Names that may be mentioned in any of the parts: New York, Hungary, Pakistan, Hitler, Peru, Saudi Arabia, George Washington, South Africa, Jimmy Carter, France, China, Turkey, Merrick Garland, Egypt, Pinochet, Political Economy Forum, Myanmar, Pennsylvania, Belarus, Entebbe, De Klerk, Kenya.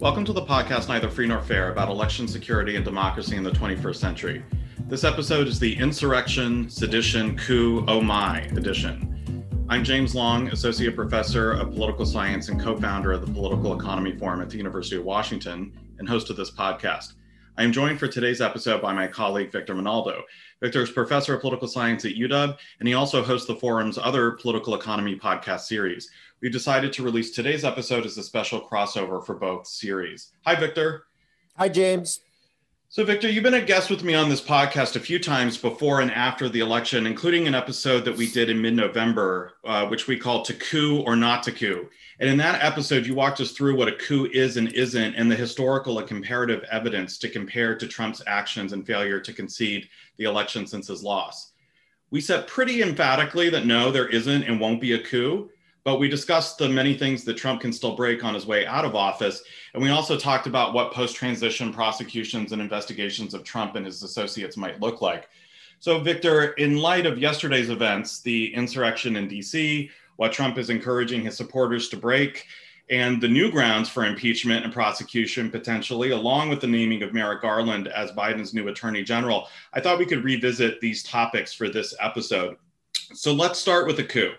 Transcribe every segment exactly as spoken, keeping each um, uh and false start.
Welcome to the podcast Neither Free Nor Fair, about election security and democracy in the twenty-first century. This episode is the Insurrection, Sedition, Coup, Oh My edition. I'm James Long, Associate Professor of Political Science and co-founder of the Political Economy Forum at the University of Washington and host of this podcast. I am joined for today's episode by my colleague, Victor Menaldo. Victor is Professor of Political Science at U W, and he also hosts the Forum's other Political Economy podcast series. We've decided to release today's episode as a special crossover for both series. Hi, Victor. Hi, James. So, Victor, you've been a guest with me on this podcast a few times before and after the election, including an episode that we did in mid-November, uh, which we called To Coup or Not To Coup. And in that episode, you walked us through what a coup is and isn't and the historical and comparative evidence to compare to Trump's actions and failure to concede the election since his loss. We said pretty emphatically that no, there isn't and won't be a coup. But we discussed the many things that Trump can still break on his way out of office. And we also talked about what post-transition prosecutions and investigations of Trump and his associates might look like. So, Victor, in light of yesterday's events, the insurrection in D C, what Trump is encouraging his supporters to break, and the new grounds for impeachment and prosecution potentially, along with the naming of Merrick Garland as Biden's new attorney general, I thought we could revisit these topics for this episode. So let's start with the coup.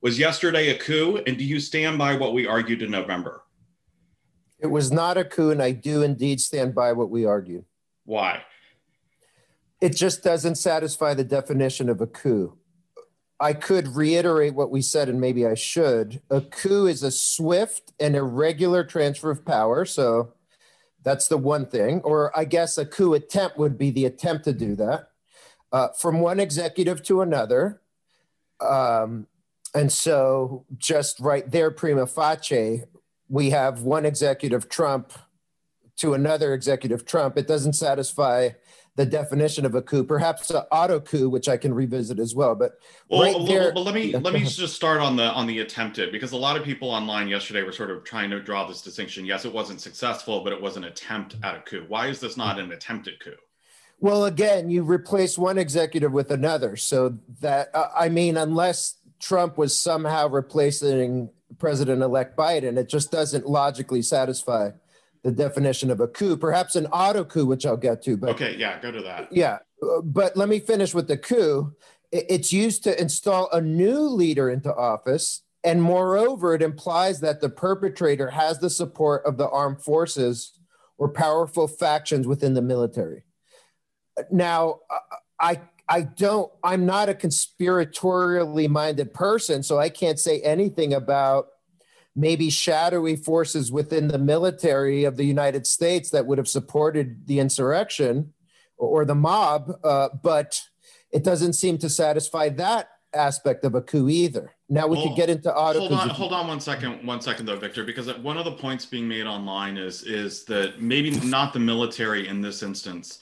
Was yesterday a coup, and do you stand by what we argued in November? It was not a coup, and I do indeed stand by what we argued. Why? It just doesn't satisfy the definition of a coup. I could reiterate what we said, and maybe I should. A coup is a swift and irregular transfer of power, so that's the one thing. Or I guess a coup attempt would be the attempt to do that, uh, from one executive to another. Um, And so just right there, prima facie, we have one executive Trump to another executive Trump. It doesn't satisfy the definition of a coup, perhaps an auto coup, which I can revisit as well. But well, right well, there, well, let me let me just start on the on the attempted, because a lot of people online yesterday were sort of trying to draw this distinction. Yes, it wasn't successful, but it was an attempt at a coup. Why is this not an attempted coup? Well, again, you replace one executive with another. So that uh, I mean, unless Trump was somehow replacing President-elect Biden, it just doesn't logically satisfy the definition of a coup. Perhaps an auto coup, which I'll get to. But okay, yeah, go to that. Yeah, but let me finish with the coup. It's used to install a new leader into office, and moreover, it implies that the perpetrator has the support of the armed forces or powerful factions within the military. Now, I... I don't, I'm not a conspiratorially minded person, so I can't say anything about maybe shadowy forces within the military of the United States that would have supported the insurrection or the mob, uh, but it doesn't seem to satisfy that aspect of a coup either. Now we well, could get into auto. Hold on, hold on one second, one second though, Victor, because one of the points being made online is, is that maybe not the military in this instance,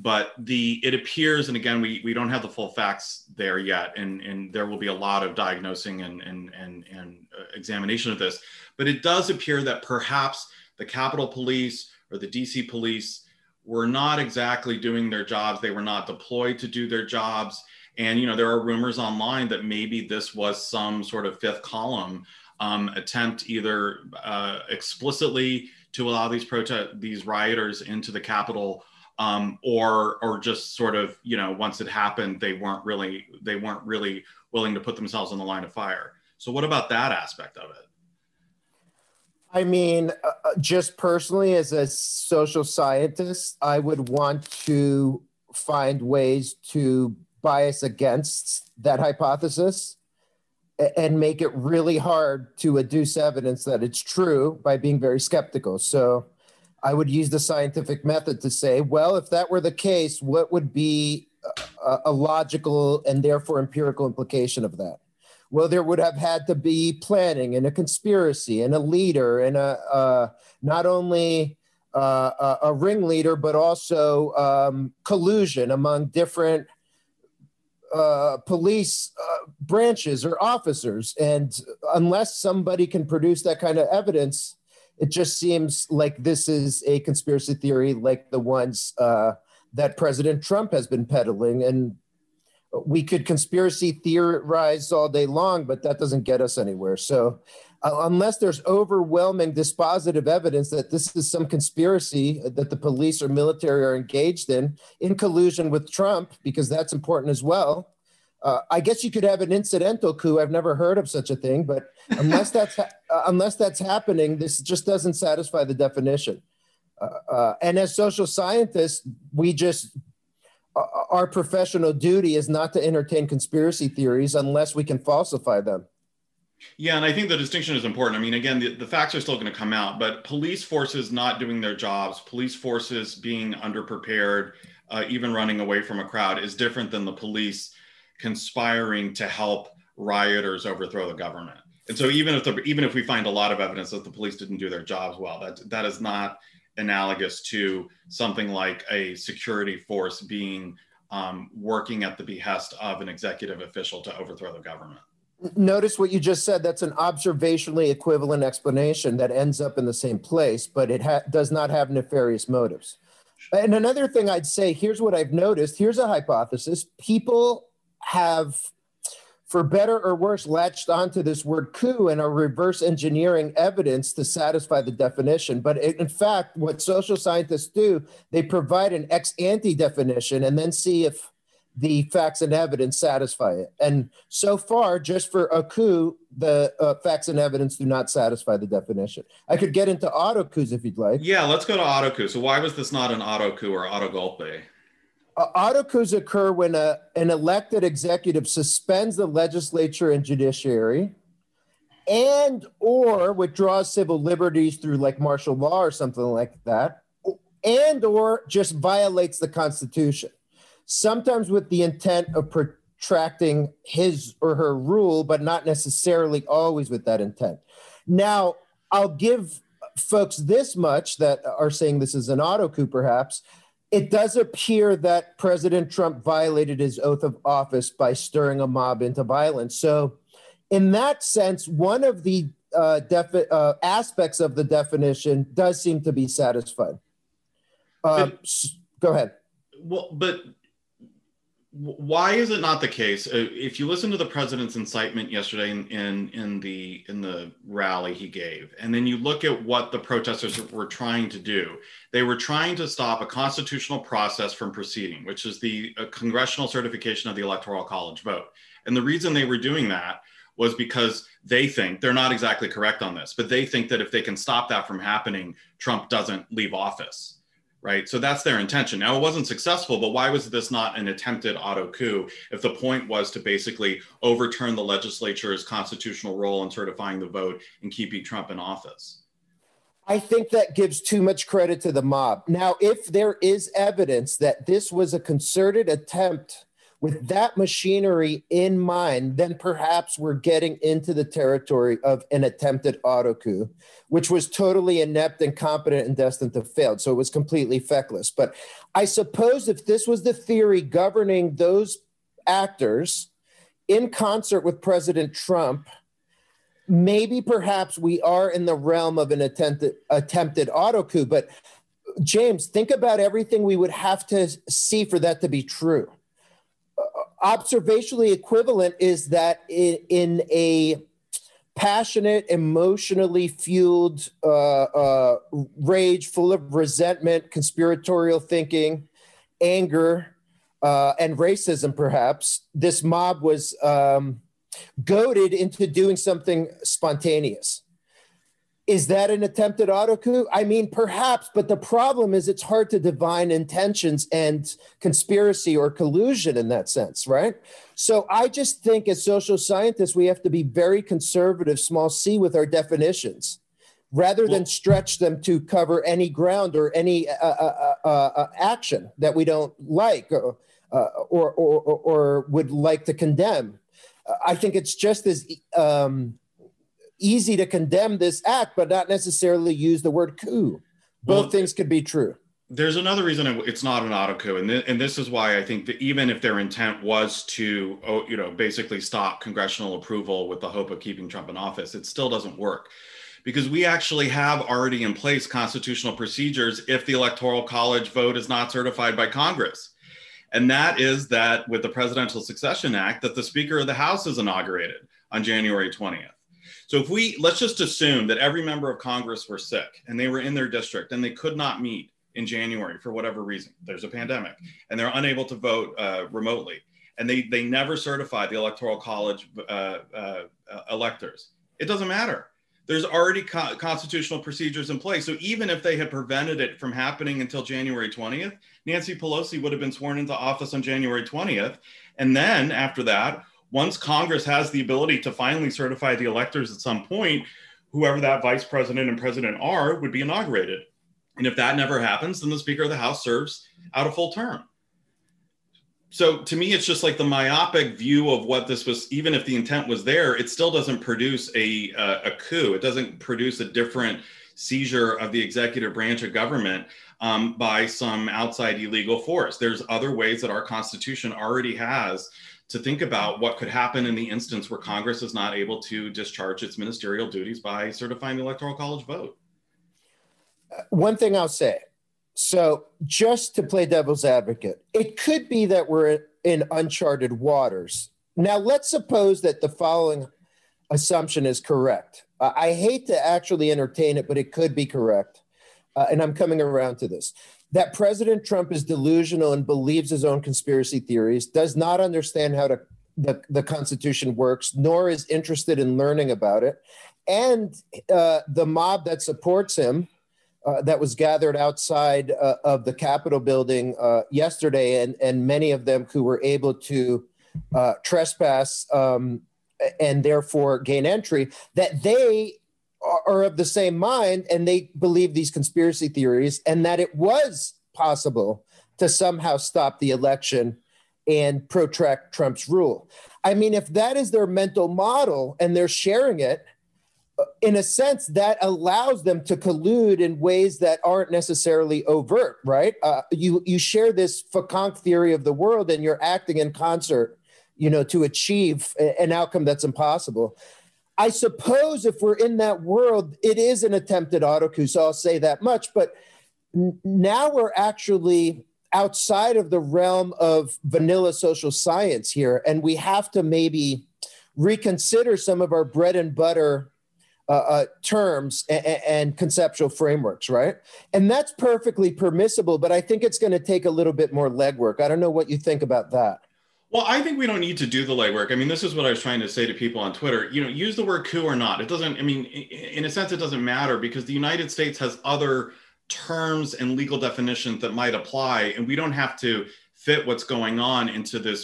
but the it appears, and again, we, we don't have the full facts there yet, and, and there will be a lot of diagnosing and, and, and, and examination of this, but it does appear that perhaps the Capitol Police or the D C police were not exactly doing their jobs. They were not deployed to do their jobs. And, you know, there are rumors online that maybe this was some sort of fifth column um, attempt either uh, explicitly to allow these prote- these rioters into the Capitol, Um, or, or just sort of, you know, once it happened, they weren't really, they weren't really willing to put themselves in the line of fire. So what about that aspect of it? I mean, uh, just personally, as a social scientist, I would want to find ways to bias against that hypothesis and make it really hard to adduce evidence that it's true by being very skeptical. So I would use the scientific method to say, well, if that were the case, what would be a, a logical and therefore empirical implication of that? Well, there would have had to be planning and a conspiracy and a leader and a uh, not only uh, a, a ringleader, but also um, collusion among different uh, police uh, branches or officers. And unless somebody can produce that kind of evidence, it just seems like this is a conspiracy theory like the ones uh, that President Trump has been peddling. And we could conspiracy theorize all day long, but that doesn't get us anywhere. So uh, unless there's overwhelming dispositive evidence that this is some conspiracy that the police or military are engaged in, in collusion with Trump, because that's important as well. Uh, I guess you could have an incidental coup. I've never heard of such a thing, but unless that's ha- uh, unless that's happening, this just doesn't satisfy the definition. Uh, uh, and as social scientists, we just uh, our professional duty is not to entertain conspiracy theories unless we can falsify them. Yeah, and I think the distinction is important. I mean, again, the, the facts are still going to come out, but police forces not doing their jobs, police forces being underprepared, uh, even running away from a crowd is different than the police conspiring to help rioters overthrow the government. And so even if the, even if we find a lot of evidence that the police didn't do their jobs well, that that is not analogous to something like a security force being um, working at the behest of an executive official to overthrow the government. Notice what you just said. That's an observationally equivalent explanation that ends up in the same place, but it ha- does not have nefarious motives. And another thing I'd say, here's what I've noticed. Here's a hypothesis. People have, for better or worse, latched onto this word coup and are reverse engineering evidence to satisfy the definition. But in fact, what social scientists do, they provide an ex ante definition and then see if the facts and evidence satisfy it. And so far, just for a coup, the uh, facts and evidence do not satisfy the definition. I could get into auto coups if you'd like. Yeah, let's go to auto coups. So why was this not an auto coup or auto golpe? Uh, auto coups occur when a, an elected executive suspends the legislature and judiciary and or withdraws civil liberties through like martial law or something like that, and or just violates the Constitution, sometimes with the intent of protracting his or her rule, but not necessarily always with that intent. Now, I'll give folks this much that are saying this is an auto coup perhaps. It does appear that President Trump violated his oath of office by stirring a mob into violence. So in that sense, one of the uh, defi- uh, aspects of the definition does seem to be satisfied. Um, but, go ahead. Well, but why is it not the case? If you listen to the president's incitement yesterday in, in, in, the, in the rally he gave, and then you look at what the protesters were trying to do, they were trying to stop a constitutional process from proceeding, which is the uh, congressional certification of the Electoral College vote. And the reason they were doing that was because they think, they're not exactly correct on this, but they think that if they can stop that from happening, Trump doesn't leave office. Right. So that's their intention. Now, it wasn't successful, but why was this not an attempted auto coup if the point was to basically overturn the legislature's constitutional role in certifying the vote and keeping Trump in office? I think that gives too much credit to the mob. Now, if there is evidence that this was a concerted attempt with that machinery in mind, then perhaps we're getting into the territory of an attempted auto coup, which was totally inept, incompetent, and destined to fail. So it was completely feckless. But I suppose if this was the theory governing those actors in concert with President Trump, maybe perhaps we are in the realm of an attempted, attempted auto coup. But James, think about everything we would have to see for that to be true. Observationally equivalent is that in, in a passionate, emotionally fueled uh, uh, rage full of resentment, conspiratorial thinking, anger, uh, and racism, perhaps, this mob was um, goaded into doing something spontaneous. Is that an attempted auto coup? I mean, perhaps, but the problem is it's hard to divine intentions and conspiracy or collusion in that sense, right? So I just think as social scientists, we have to be very conservative, small c, with our definitions, rather well, than stretch them to cover any ground or any uh, uh, uh, uh, action that we don't like or, uh, or, or, or would like to condemn. I think it's just as... Um, easy to condemn this act, but not necessarily use the word coup. Both well, things could be true. There's another reason it's not an auto coup. And, th- and this is why I think that even if their intent was to, oh, you know, basically stop congressional approval with the hope of keeping Trump in office, it still doesn't work. Because we actually have already in place constitutional procedures if the Electoral College vote is not certified by Congress. And that is that with the Presidential Succession Act, that the Speaker of the House is inaugurated on January twentieth. So if we, let's just assume that every member of Congress were sick and they were in their district and they could not meet in January for whatever reason, there's a pandemic and they're unable to vote uh, remotely. And they, they never certified the Electoral College uh, uh, electors. It doesn't matter. There's already co- constitutional procedures in place. So even if they had prevented it from happening until January twentieth, Nancy Pelosi would have been sworn into office on January twentieth. And then after that, once Congress has the ability to finally certify the electors at some point, whoever that vice president and president are would be inaugurated. And if that never happens, then the Speaker of the House serves out a full term. So to me, it's just like the myopic view of what this was. Even if the intent was there, it still doesn't produce a uh, a coup. It doesn't produce a different seizure of the executive branch of government um, by some outside illegal force. There's other ways that our Constitution already has to think about what could happen in the instance where Congress is not able to discharge its ministerial duties by certifying the Electoral College vote. Uh, one thing I'll say. So just to play devil's advocate, it could be that we're in uncharted waters. Now, let's suppose that the following assumption is correct. Uh, I hate to actually entertain it, but it could be correct. Uh, and I'm coming around to this, that President Trump is delusional and believes his own conspiracy theories, does not understand how to, the, the Constitution works, nor is interested in learning about it. And uh, the mob that supports him, Uh, that was gathered outside uh, of the Capitol building uh, yesterday, and, and many of them who were able to uh, trespass um, and therefore gain entry, that they are of the same mind and they believe these conspiracy theories and that it was possible to somehow stop the election and protract Trump's rule. I mean, if that is their mental model and they're sharing it, in a sense, that allows them to collude in ways that aren't necessarily overt, right? Uh, you you share this Foucault theory of the world, and you're acting in concert, you know, to achieve an outcome that's impossible. I suppose if we're in that world, it is an attempted auto coup. So I'll say that much. But now we're actually outside of the realm of vanilla social science here, and we have to maybe reconsider some of our bread and butter Uh, uh, terms and, and conceptual frameworks, right? And that's perfectly permissible, but I think it's going to take a little bit more legwork. I don't know what you think about that. Well, I think we don't need to do the legwork. I mean, this is what I was trying to say to people on Twitter. You know, use the word coup or not. It doesn't, I mean, in a sense, it doesn't matter because the United States has other terms and legal definitions that might apply, and we don't have to fit what's going on into this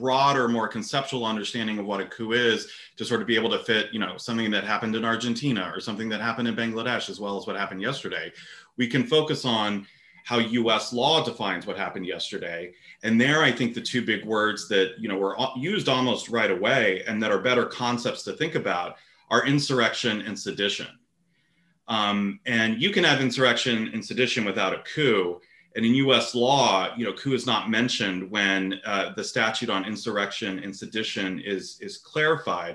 broader, more conceptual understanding of what a coup is to sort of be able to fit, you know, something that happened in Argentina or something that happened in Bangladesh, as well as what happened yesterday. We can focus on how U S law defines what happened yesterday. And there, I think the two big words that, you know, were used almost right away and that are better concepts to think about are insurrection and sedition. Um, and you can have insurrection and sedition without a coup. And in U S law, you know, coup is not mentioned when uh, the statute on insurrection and sedition is is clarified.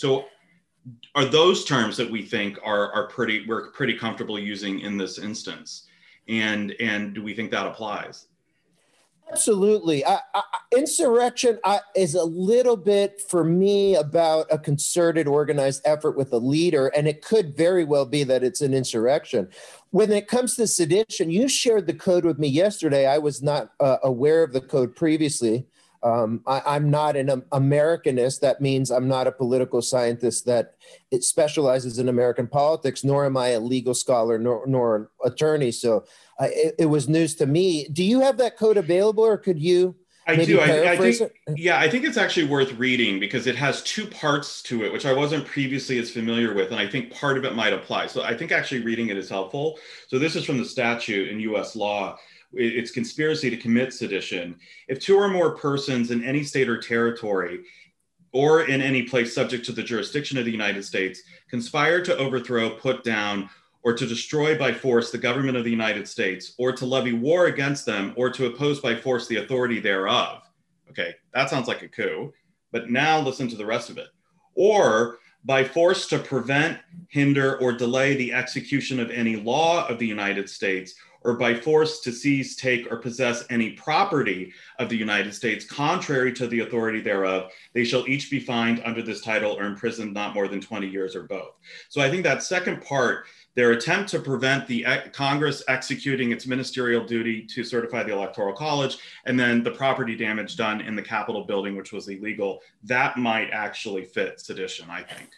So, are those terms that we think are are pretty we're pretty comfortable using in this instance, and and do we think that applies? Absolutely. I, I, insurrection I, is a little bit, for me, about a concerted, organized effort with a leader, and it could very well be that it's an insurrection. When it comes to sedition, you shared the code with me yesterday. I was not uh, aware of the code previously. Um, I, I'm not an um, Americanist. That means I'm not a political scientist that it specializes in American politics, nor am I a legal scholar, nor, nor an attorney. So uh, it, it was news to me. Do you have that code available, or could you? I maybe do. I, I think, yeah, I think it's actually worth reading because it has two parts to it, which I wasn't previously as familiar with. And I think part of it might apply. So I think actually reading it is helpful. So this is from the statute in U S law. It's conspiracy to commit sedition. If two or more persons in any state or territory or in any place subject to the jurisdiction of the United States conspire to overthrow, put down, or to destroy by force the government of the United States, or to levy war against them, or to oppose by force the authority thereof. Okay, that sounds like a coup, but now listen to the rest of it. Or by force to prevent, hinder, or delay the execution of any law of the United States, or by force to seize, take, or possess any property of the United States, contrary to the authority thereof, they shall each be fined under this title or imprisoned not more than twenty years or both. So I think that second part, their attempt to prevent the Congress executing its ministerial duty to certify the Electoral College, and then the property damage done in the Capitol building, which was illegal, that might actually fit sedition, I think.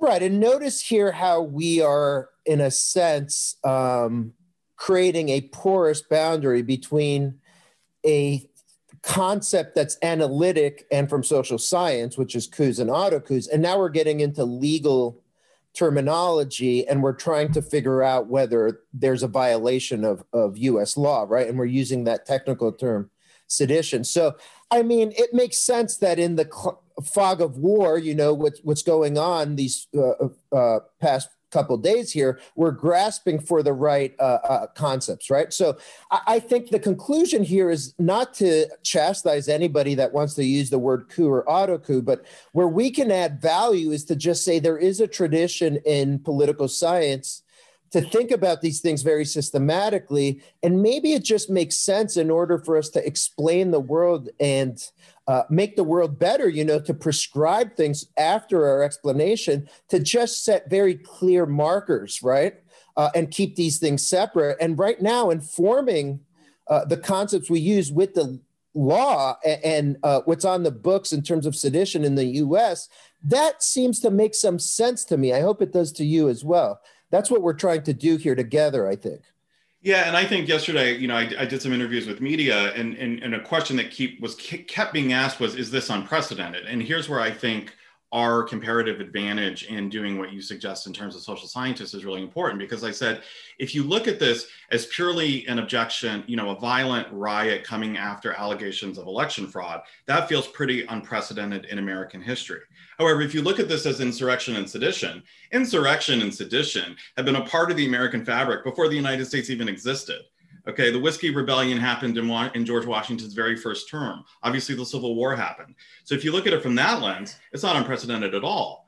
Right, and notice here how we are, in a sense, um, creating a porous boundary between a concept that's analytic and from social science, which is coups and auto-coups, and now we're getting into legal terminology, and we're trying to figure out whether there's a violation of, of U S law, right? And we're using that technical term, sedition. So, I mean, it makes sense that in the cl- fog of war, you know, what's, what's going on these uh, uh, past couple days here, we're grasping for the right uh, uh, concepts, right? So I, I think the conclusion here is not to chastise anybody that wants to use the word coup or auto coup, but where we can add value is to just say there is a tradition in political science to think about these things very systematically. And maybe it just makes sense in order for us to explain the world and uh, make the world better, you know, to prescribe things after our explanation, to just set very clear markers, right? Uh, and keep these things separate. And right now, informing uh, the concepts we use with the law and, and uh, what's on the books in terms of sedition in the U S, that seems to make some sense to me. I hope it does to you as well. That's what we're trying to do here together, I think. Yeah, and I think yesterday, you know, I, I did some interviews with media, and, and, and a question that keep was kept being asked was, is this unprecedented? And here's where I think our comparative advantage in doing what you suggest in terms of social scientists is really important, because I said, if you look at this as purely an objection, you know, a violent riot coming after allegations of election fraud, that feels pretty unprecedented in American history. However, if you look at this as insurrection and sedition, insurrection and sedition have been a part of the American fabric before the United States even existed. Okay, the Whiskey Rebellion happened in, in George Washington's very first term. Obviously, the Civil War happened. So if you look at it from that lens, it's not unprecedented at all.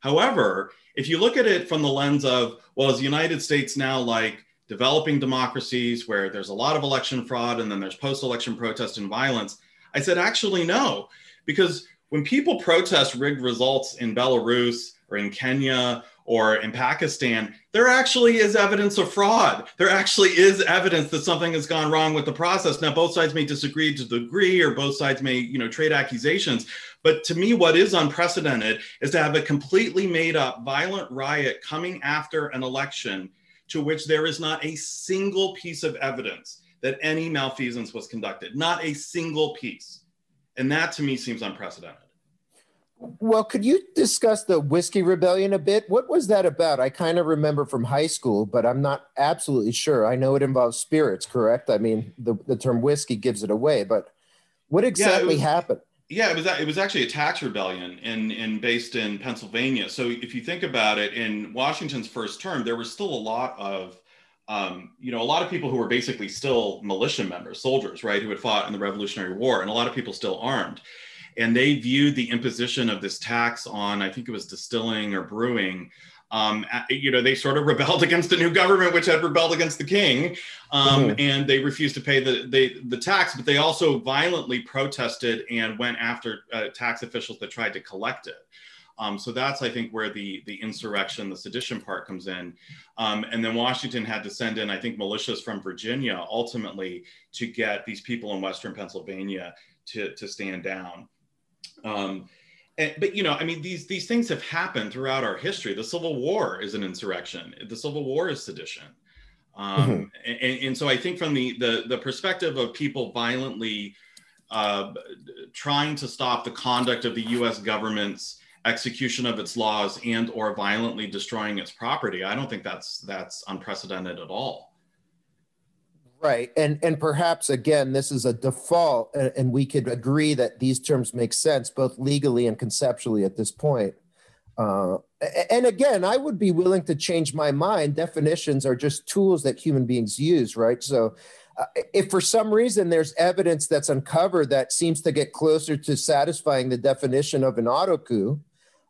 However, if you look at it from the lens of, well, is the United States now like developing democracies where there's a lot of election fraud and then there's post-election protest and violence? I said, actually, no, because when people protest rigged results in Belarus or in Kenya or in Pakistan, there actually is evidence of fraud. There actually is evidence that something has gone wrong with the process. Now, both sides may disagree to the degree, or both sides may, you know, trade accusations. But to me, what is unprecedented is to have a completely made up violent riot coming after an election to which there is not a single piece of evidence that any malfeasance was conducted, not a single piece. And that to me seems unprecedented. Well, could you discuss the Whiskey Rebellion a bit? What was that about? I kind of remember from high school, but I'm not absolutely sure. I know it involves spirits, correct? I mean, the, the term whiskey gives it away, but what exactly yeah, it was, happened? Yeah, it was it was actually a tax rebellion in, in based in Pennsylvania. So if you think about it, in Washington's first term, there was still a lot of Um, you know, a lot of people who were basically still militia members, soldiers, right, who had fought in the Revolutionary War, and a lot of people still armed. And they viewed the imposition of this tax on, I think it was distilling or brewing, um, you know, they sort of rebelled against the new government, which had rebelled against the king, um, mm-hmm. and they refused to pay the, they, the tax, but they also violently protested and went after uh, tax officials that tried to collect it. Um, so that's, I think, where the, the insurrection, the sedition part comes in. Um, and then Washington had to send in, I think, militias from Virginia, ultimately, to get these people in Western Pennsylvania to, to stand down. Um, and, but, you know, I mean, these, these things have happened throughout our history. The Civil War is an insurrection. The Civil War is sedition. Um, mm-hmm. and, and so I think from the, the, the perspective of people violently uh, trying to stop the conduct of the U S government's execution of its laws and or violently destroying its property, I don't think that's that's unprecedented at all. Right, and and perhaps again, this is a default, and, and we could agree that these terms make sense both legally and conceptually at this point. Uh, and again, I would be willing to change my mind. Definitions are just tools that human beings use, right? So uh, if for some reason there's evidence that's uncovered that seems to get closer to satisfying the definition of an auto coup,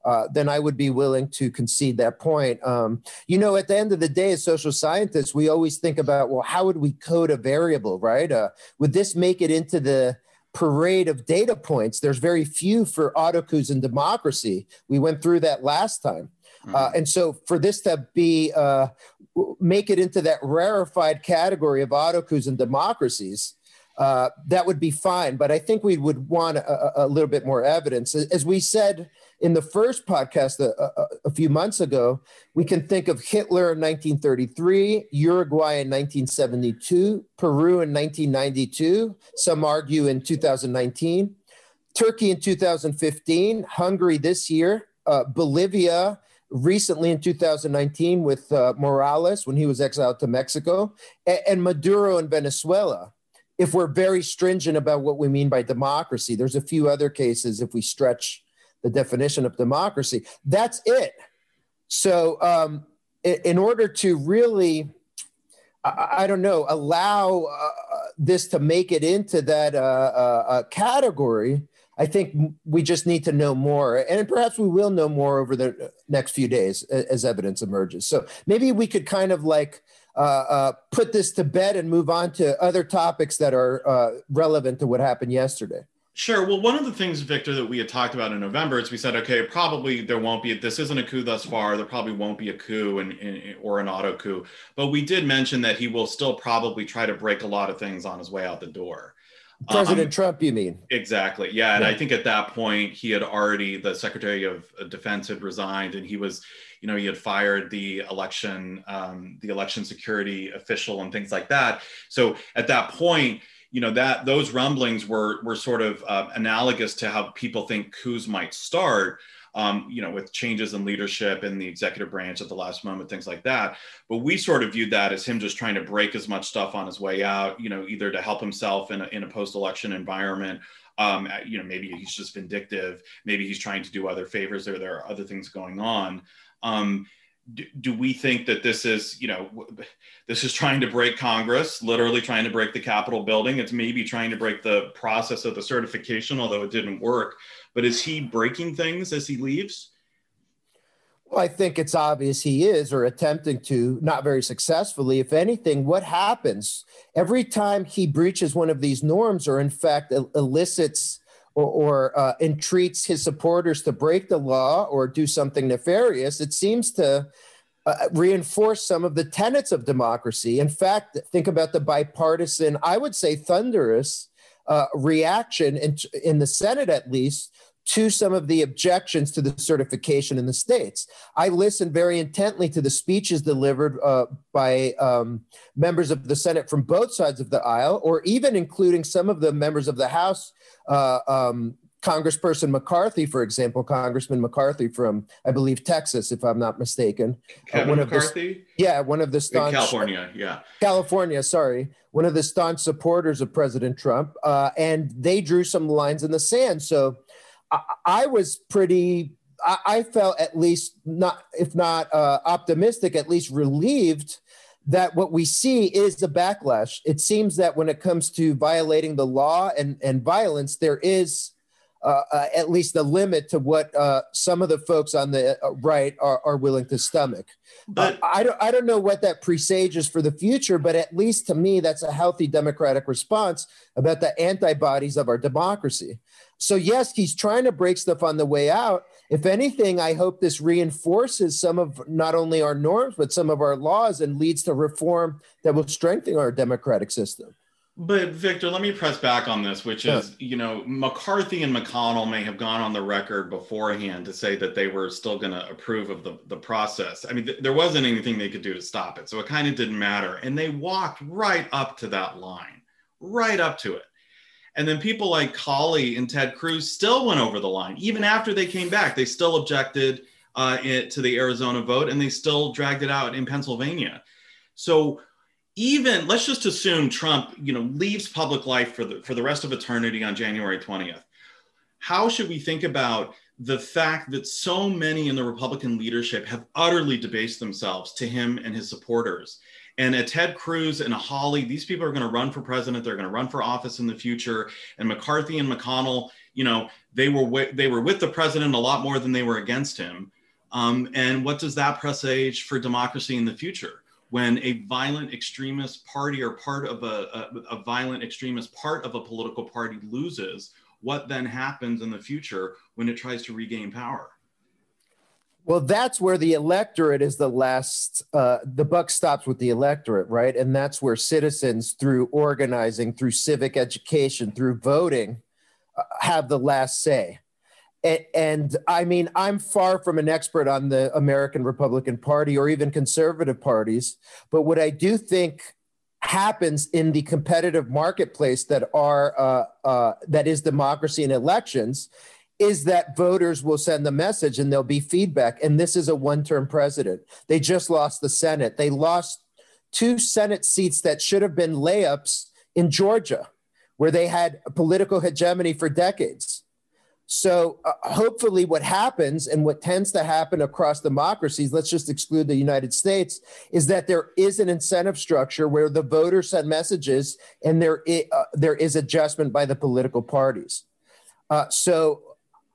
uh, then I would be willing to concede that point. Um, you know, at the end of the day, as social scientists, we always think about, well, how would we code a variable, right? Uh, would this make it into the parade of data points? There's very few for auto coups in democracy. We went through that last time. Mm-hmm. Uh, and so for this to be, uh, make it into that rarefied category of auto coups in democracies, uh, that would be fine. But I think we would want a, a little bit more evidence. As we said in the first podcast a, a, a few months ago, we can think of Hitler in nineteen thirty-three, Uruguay in nineteen seventy-two, Peru in nineteen ninety-two, some argue in two thousand nineteen, Turkey in two thousand fifteen, Hungary this year, uh, Bolivia recently in two thousand nineteen with uh, Morales when he was exiled to Mexico, and, and Maduro in Venezuela. If we're very stringent about what we mean by democracy, there's a few other cases if we stretch the definition of democracy. That's it. So um, in order to really, I don't know, allow uh, this to make it into that uh, uh, category, I think we just need to know more. And perhaps we will know more over the next few days as evidence emerges. So maybe we could kind of like Uh, uh, put this to bed and move on to other topics that are uh, relevant to what happened yesterday. Sure. Well, one of the things, Victor, that we had talked about in November is we said, okay, probably there won't be, this isn't a coup thus far. There probably won't be a coup and, and or an auto coup. But we did mention that he will still probably try to break a lot of things on his way out the door. President um, Trump, you mean? Exactly. Yeah. And yeah. I think at that point, he had already, the Secretary of Defense had resigned, and he was, you know, he had fired the election, um, the election security official and things like that. So at that point, you know, that those rumblings were, were sort of uh, analogous to how people think coups might start, um, you know, with changes in leadership in the executive branch at the last moment, things like that. But we sort of viewed that as him just trying to break as much stuff on his way out, you know, either to help himself in a, in a post-election environment. Um, you know, maybe he's just vindictive. Maybe he's trying to do other favors, or there are other things going on. Um, do, do we think that this is, you know, this is trying to break Congress, literally trying to break the Capitol building? It's maybe trying to break the process of the certification, although it didn't work. But is he breaking things as he leaves? Well, I think it's obvious he is, or attempting to, not very successfully. If anything, what happens every time he breaches one of these norms, or in fact elicits or, or uh, entreats his supporters to break the law or do something nefarious, it seems to uh, reinforce some of the tenets of democracy. In fact, think about the bipartisan, I would say thunderous uh, reaction in, in the Senate, at least, to some of the objections to the certification in the states. I listened very intently to the speeches delivered uh, by um, members of the Senate from both sides of the aisle, or even including some of the members of the House. Uh, um, Congressperson McCarthy, for example, Congressman McCarthy from, I believe, Texas, if I'm not mistaken. Kevin uh, one McCarthy? Of the, yeah, one of the staunch- California, yeah. California, sorry. One of the staunch supporters of President Trump. Uh, and they drew some lines in the sand. So I was pretty, I felt at least not, if not uh, optimistic, at least relieved that what we see is the backlash. It seems that when it comes to violating the law and, and violence, there is uh, uh, at least a limit to what uh, some of the folks on the right are, are willing to stomach. But uh, I, don't, I don't know what that presages for the future, but at least to me, that's a healthy democratic response about the antibodies of our democracy. So yes, he's trying to break stuff on the way out. If anything, I hope this reinforces some of not only our norms, but some of our laws, and leads to reform that will strengthen our democratic system. But Victor, let me press back on this, which is, yeah. you know, McCarthy and McConnell may have gone on the record beforehand to say that they were still going to approve of the, the process. I mean, th- there wasn't anything they could do to stop it. So it kind of didn't matter. And they walked right up to that line, right up to it. And then people like Hawley and Ted Cruz still went over the line. Even after they came back, they still objected uh, it, to the Arizona vote, and they still dragged it out in Pennsylvania. So even, let's just assume Trump, you know, leaves public life for the, for the rest of eternity on January twentieth. How should we think about the fact that so many in the Republican leadership have utterly debased themselves to him and his supporters? And a Ted Cruz and a Hawley, these people are going to run for president. They're going to run for office in the future. And McCarthy and McConnell, you know, they were w- they were with the president a lot more than they were against him. Um, and what does that presage for democracy in the future? When a violent extremist party or part of a, a, a violent extremist part of a political party loses, what then happens in the future when it tries to regain power? Well, that's where the electorate is the last, uh, the buck stops with the electorate, right? And that's where citizens, through organizing, through civic education, through voting, uh, have the last say. And, and I mean, I'm far from an expert on the American Republican Party or even conservative parties, but what I do think happens in the competitive marketplace that are uh, uh, that is democracy and elections is that voters will send the message and there'll be feedback. And this is a one-term president. They just lost the Senate. They lost two Senate seats that should have been layups in Georgia, where they had political hegemony for decades. So uh, hopefully what happens and what tends to happen across democracies, let's just exclude the United States, is that there is an incentive structure where the voters send messages and there is, uh, there is adjustment by the political parties. Uh, so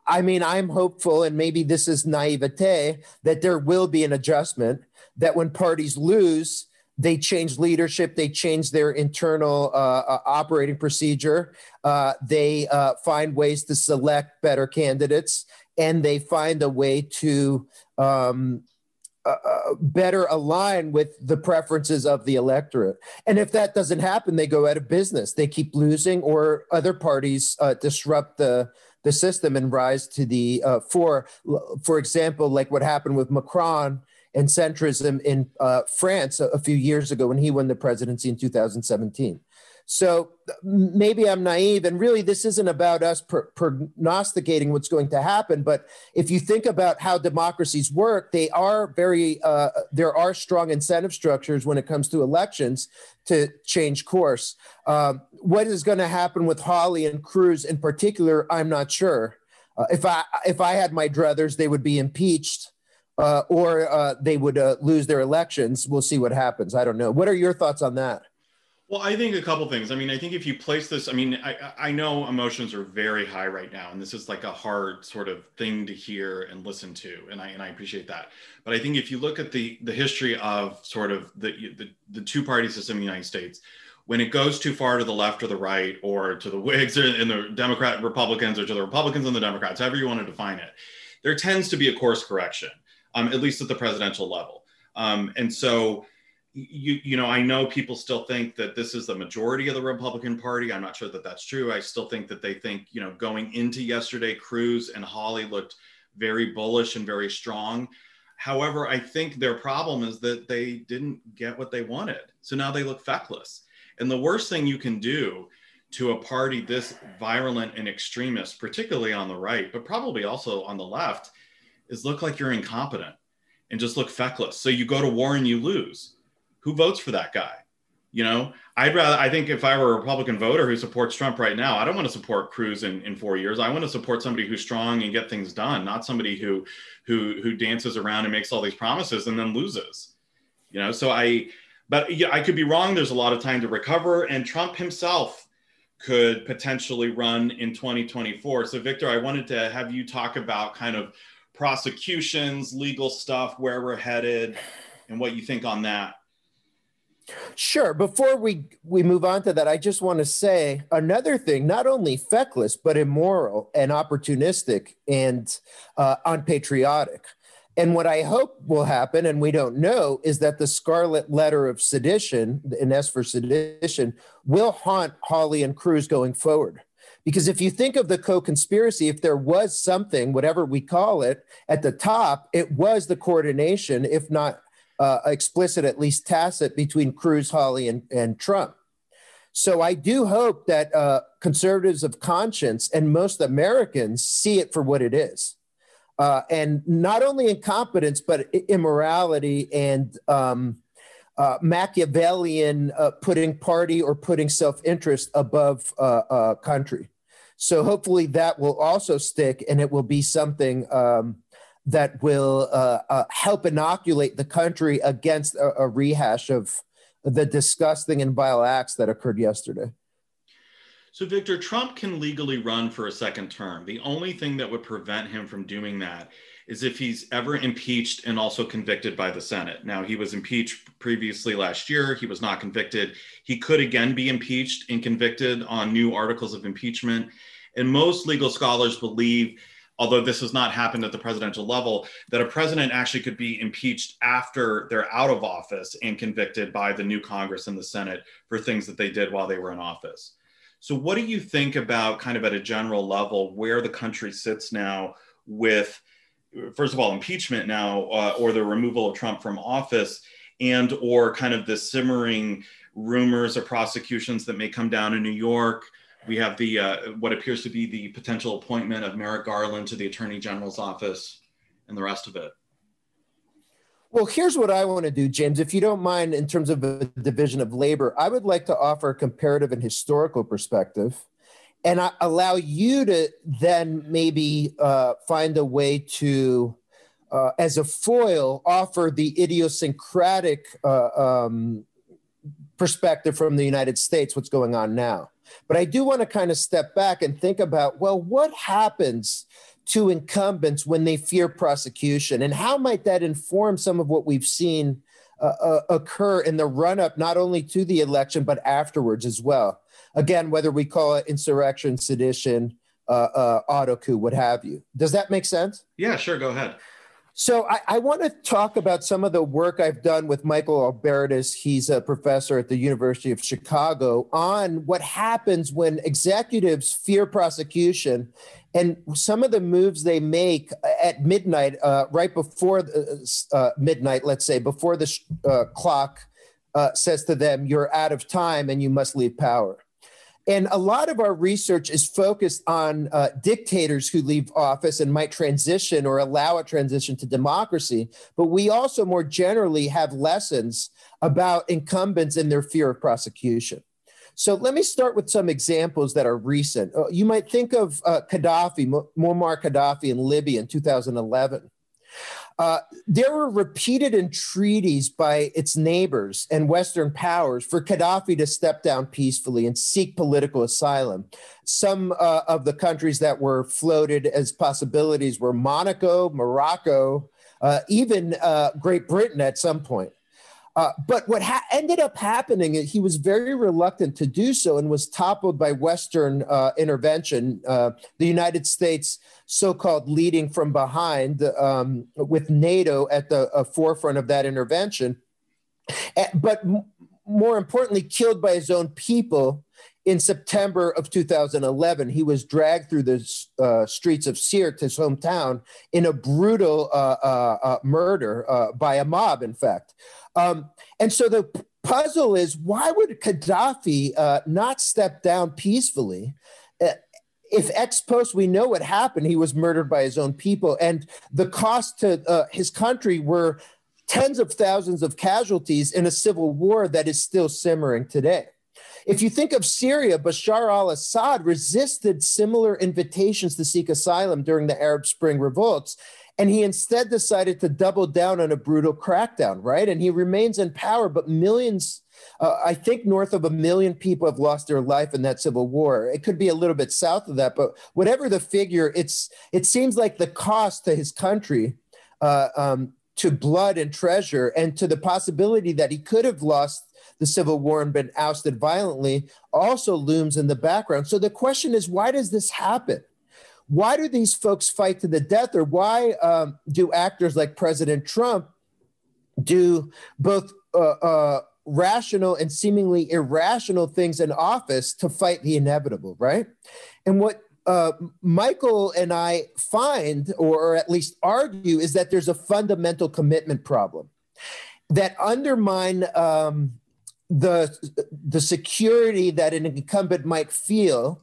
I mean, I'm hopeful, and maybe this is naivete, that there will be an adjustment, that when parties lose, they change leadership, they change their internal uh, operating procedure, uh, they uh, find ways to select better candidates, and they find a way to um, uh, better align with the preferences of the electorate. And if that doesn't happen, they go out of business. They keep losing, or other parties uh, disrupt the the system and rise to the uh, fore. For example, like what happened with Macron and centrism in uh, France a, a few years ago when he won the presidency in two thousand seventeen. So maybe I'm naive, and really this isn't about us pro- prognosticating what's going to happen, but if you think about how democracies work, they are very, uh, there are strong incentive structures when it comes to elections to change course. Um, what is going to happen with Hawley and Cruz in particular, I'm not sure. Uh, if I if I had my druthers, they would be impeached uh, or uh, they would uh, lose their elections. We'll see what happens. I don't know. What are your thoughts on that? Well, I think a couple things. I mean, I think if you place this, I mean, I, I know emotions are very high right now, and this is like a hard sort of thing to hear and listen to, and I and I appreciate that. But I think if you look at the the history of sort of the the, the two-party system in the United States, when it goes too far to the left or the right, or to the Whigs and the Democrat Republicans, or to the Republicans and the Democrats, however you want to define it, there tends to be a course correction, um, at least at the presidential level, um, and so. You, you know, I know people still think that this is the majority of the Republican Party. I'm not sure that that's true. I still think that they think, you know, going into yesterday, Cruz and Hawley looked very bullish and very strong. However, I think their problem is that they didn't get what they wanted. So now they look feckless. And the worst thing you can do to a party this virulent and extremist, particularly on the right, but probably also on the left, is look like you're incompetent and just look feckless. So you go to war and you lose. Who votes for that guy? You know, I'd rather, I think if I were a Republican voter who supports Trump right now, I don't want to support Cruz in, in four years. I want to support somebody who's strong and get things done, not somebody who, who, who dances around and makes all these promises and then loses, you know? So I, but yeah, I could be wrong. There's a lot of time to recover, and Trump himself could potentially run in twenty twenty-four. So Victor, I wanted to have you talk about kind of prosecutions, legal stuff, where we're headed, and what you think on that. Sure. Before we, we move on to that, I just want to say another thing, not only feckless, but immoral and opportunistic and uh, unpatriotic. And what I hope will happen, and we don't know, is that the scarlet letter of sedition, an S for sedition, will haunt Hawley and Cruz going forward. Because if you think of the co-conspiracy, if there was something, whatever we call it, at the top, it was the coordination, if not Uh, explicit, at least tacit, between Cruz, Hawley, and, and Trump. So I do hope that uh, conservatives of conscience and most Americans see it for what it is. Uh, and not only incompetence, but immorality and um, uh, Machiavellian uh, putting party or putting self-interest above uh, uh, country. So hopefully that will also stick, and it will be something um, that will uh, uh, help inoculate the country against a, a rehash of the disgusting and vile acts that occurred yesterday. So, Victor, Trump can legally run for a second term. The only thing that would prevent him from doing that is if he's ever impeached and also convicted by the Senate. Now, he was impeached previously last year. He was not convicted. He could again be impeached and convicted on new articles of impeachment. And most legal scholars believe, although this has not happened at the presidential level, that a president actually could be impeached after they're out of office and convicted by the new Congress and the Senate for things that they did while they were in office. So what do you think about, kind of at a general level, where the country sits now with, first of all, impeachment now, uh, or the removal of Trump from office, and or kind of the simmering rumors of prosecutions that may come down in New York? We have the uh, what appears to be the potential appointment of Merrick Garland to the Attorney General's office and the rest of it. Well, here's what I want to do, James, if you don't mind, in terms of the division of labor. I would like to offer a comparative and historical perspective and I allow you to then maybe uh, find a way to, uh, as a foil, offer the idiosyncratic uh, um, perspective from the United States, what's going on now. But I do want to kind of step back and think about, well, what happens to incumbents when they fear prosecution? And how might that inform some of what we've seen uh, uh, occur in the run-up, not only to the election, but afterwards as well? Again, whether we call it insurrection, sedition, uh, uh, auto coup, what have you. Does that make sense? Yeah, sure. Go ahead. So I, I want to talk about some of the work I've done with Michael Albertus. He's a professor at the University of Chicago on what happens when executives fear prosecution and some of the moves they make at midnight, uh, right before the, uh, midnight, let's say, before the uh, clock uh, says to them, you're out of time and you must leave power. And a lot of our research is focused on uh, dictators who leave office and might transition or allow a transition to democracy. But we also more generally have lessons about incumbents and their fear of prosecution. So let me start with some examples that are recent. Uh, you might think of uh, Gaddafi, Muammar Gaddafi in Libya in two thousand eleven. Uh, there were repeated entreaties by its neighbors and Western powers for Gaddafi to step down peacefully and seek political asylum. Some uh, of the countries that were floated as possibilities were Monaco, Morocco, uh, even uh, Great Britain at some point. Uh, but what ha- ended up happening, he was very reluctant to do so and was toppled by Western uh, intervention, uh, the United States so-called leading from behind um, with NATO at the uh, forefront of that intervention, but m- more importantly, killed by his own people in September of two thousand eleven. He was dragged through the uh, streets of Sirte, his hometown, in a brutal uh, uh, uh, murder uh, by a mob, in fact. Um, and so the p- puzzle is, why would Gaddafi uh, not step down peacefully? Uh, if ex post, we know what happened. He was murdered by his own people. And the cost to uh, his country were tens of thousands of casualties in a civil war that is still simmering today. If you think of Syria, Bashar al-Assad resisted similar invitations to seek asylum during the Arab Spring revolts. And he instead decided to double down on a brutal crackdown, right? And he remains in power, but millions, uh, I think north of a million people have lost their life in that civil war. It could be a little bit south of that, but whatever the figure, it's it seems like the cost to his country, uh, um, to blood and treasure, and to the possibility that he could have lost the civil war and been ousted violently also looms in the background. So the question is, why does this happen? Why do these folks fight to the death, or why um, do actors like President Trump do both uh, uh, rational and seemingly irrational things in office to fight the inevitable, right? And what uh, Michael and I find, or at least argue, is that there's a fundamental commitment problem that undermine um, the, the security that an incumbent might feel,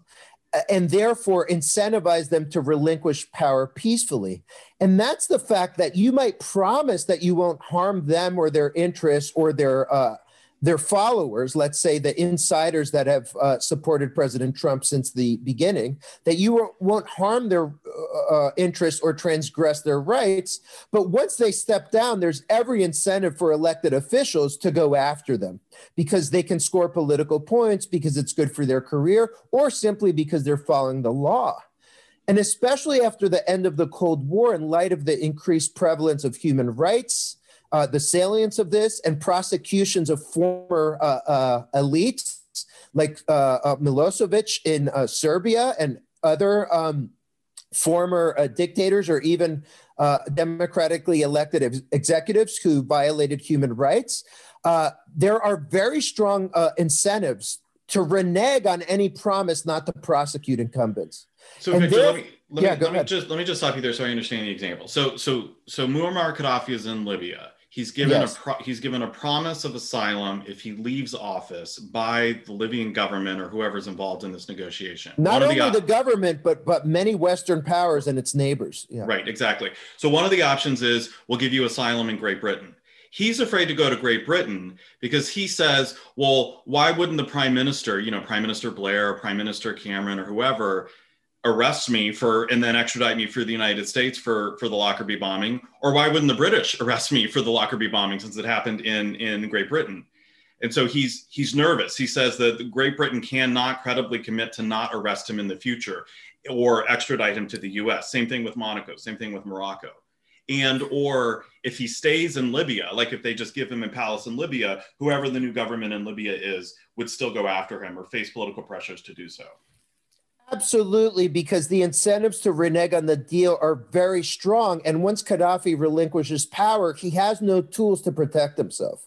and therefore incentivize them to relinquish power peacefully. And that's the fact that you might promise that you won't harm them or their interests or their uh, their followers, let's say the insiders that have uh, supported President Trump since the beginning, that you won't harm their uh, interests or transgress their rights. But once they step down, there's every incentive for elected officials to go after them because they can score political points, because it's good for their career, or simply because they're following the law. And especially after the end of the Cold War, in light of the increased prevalence of human rights, Uh, the salience of this and prosecutions of former uh, uh, elites like uh, uh, Milosevic in uh, Serbia and other um, former uh, dictators or even uh, democratically elected ex- executives who violated human rights, uh, there are very strong uh, incentives to renege on any promise not to prosecute incumbents. So, and Victor, then, let me, let yeah, me, go let ahead. me just let me just stop you there so I understand the example. So, so, so Muammar Gaddafi is in Libya. He's given yes. a pro- he's given a promise of asylum if he leaves office by the Libyan government or whoever's involved in this negotiation. Not only the, op- the government, but but many Western powers and its neighbors. Yeah. Right, exactly. So one of the options is we'll give you asylum in Great Britain. He's afraid to go to Great Britain because he says, well, why wouldn't the prime minister, you know, Prime Minister Blair, or Prime Minister Cameron, or whoever, arrest me for and then extradite me for the United States for, for the Lockerbie bombing? Or why wouldn't the British arrest me for the Lockerbie bombing since it happened in, in Great Britain? And so he's he's nervous. He says that Great Britain cannot credibly commit to not arrest him in the future or extradite him to the U S. Same thing with Monaco, same thing with Morocco. And or if he stays in Libya, like if they just give him a palace in Libya, whoever the new government in Libya is would still go after him or face political pressures to do so. Absolutely, because the incentives to renege on the deal are very strong. And once Gaddafi relinquishes power, he has no tools to protect himself.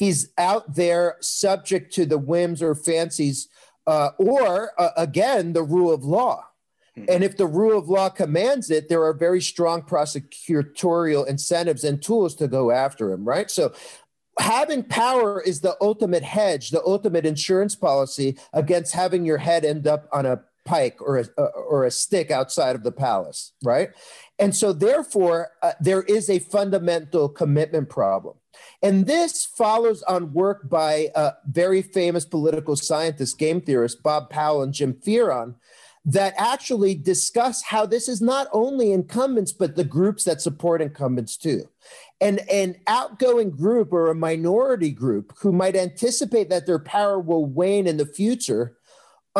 He's out there subject to the whims or fancies uh, or, uh, again, the rule of law. Mm-hmm. And if the rule of law commands it, there are very strong prosecutorial incentives and tools to go after him, right? So having power is the ultimate hedge, the ultimate insurance policy against having your head end up on a pike or a, or a stick outside of the palace, right? And so therefore, uh, there is a fundamental commitment problem. And this follows on work by uh, very famous political scientists, game theorists, Bob Powell and Jim Fearon, that actually discuss how this is not only incumbents, but the groups that support incumbents too. And an outgoing group or a minority group who might anticipate that their power will wane in the future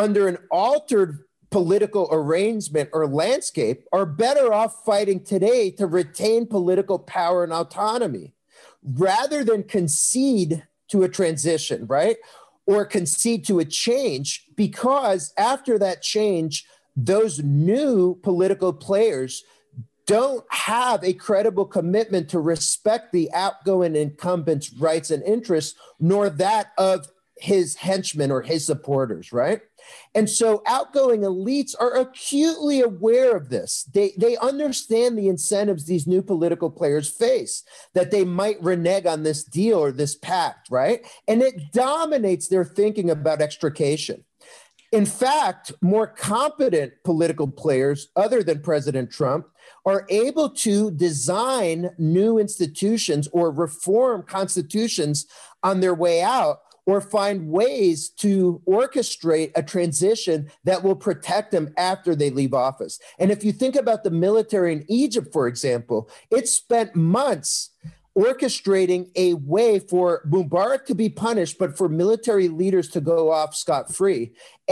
under an altered political arrangement or landscape are better off fighting today to retain political power and autonomy rather than concede to a transition, right? Or concede to a change, because after that change, those new political players don't have a credible commitment to respect the outgoing incumbent's rights and interests, nor that of his henchmen or his supporters, right? And so outgoing elites are acutely aware of this. They they understand the incentives these new political players face, that they might renege on this deal or this pact, right? And it dominates their thinking about extrication. In fact, more competent political players, other than President Trump, are able to design new institutions or reform constitutions on their way out, or find ways to orchestrate a transition that will protect them after they leave office. And if you think about the military in Egypt, for example, it spent months orchestrating a way for Mubarak to be punished, but for military leaders to go off scot-free.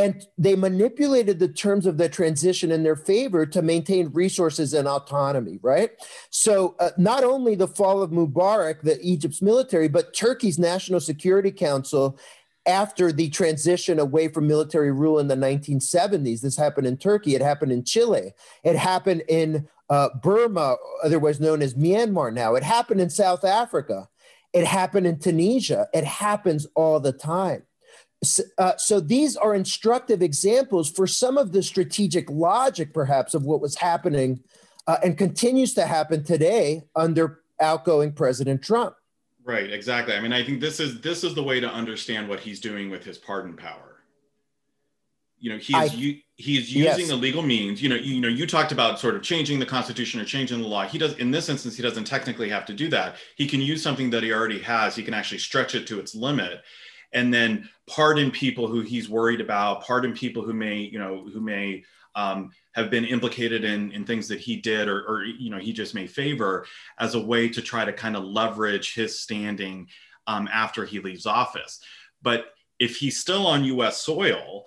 And they manipulated the terms of the transition in their favor to maintain resources and autonomy, right? So uh, not only the fall of Mubarak, the Egypt's military, but Turkey's National Security Council after the transition away from military rule in the nineteen seventies. This happened in Turkey. It happened in Chile. It happened in Uh, Burma, otherwise known as Myanmar now. It happened in South Africa. It happened in Tunisia. It happens all the time. So, uh, so these are instructive examples for some of the strategic logic, perhaps, of what was happening uh, and continues to happen today under outgoing President Trump. Right, exactly. I mean, I think this is this is the way to understand what he's doing with his pardon power. you know, he is, I, u- he is using yes. illegal means. You know, you, you know, you talked about sort of changing the Constitution or changing the law. He does, in this instance, he doesn't technically have to do that. He can use something that he already has. He can actually stretch it to its limit, and then pardon people who he's worried about, pardon people who may, you know, who may um, have been implicated in, in things that he did, or, or, you know, he just may favor, as a way to try to kind of leverage his standing um, after he leaves office. But if he's still on U S soil,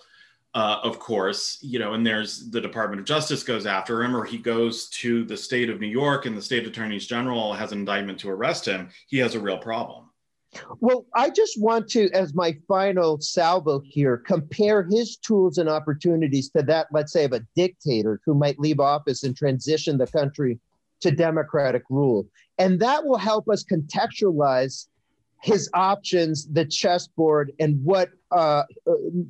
uh, of course, you know, and there's the Department of Justice goes after him, or he goes to the state of New York and the state attorneys general has an indictment to arrest him, he has a real problem. Well, I just want to, as my final salvo here, compare his tools and opportunities to that, let's say, of a dictator who might leave office and transition the country to democratic rule. And that will help us contextualize his options, the chessboard, and what uh,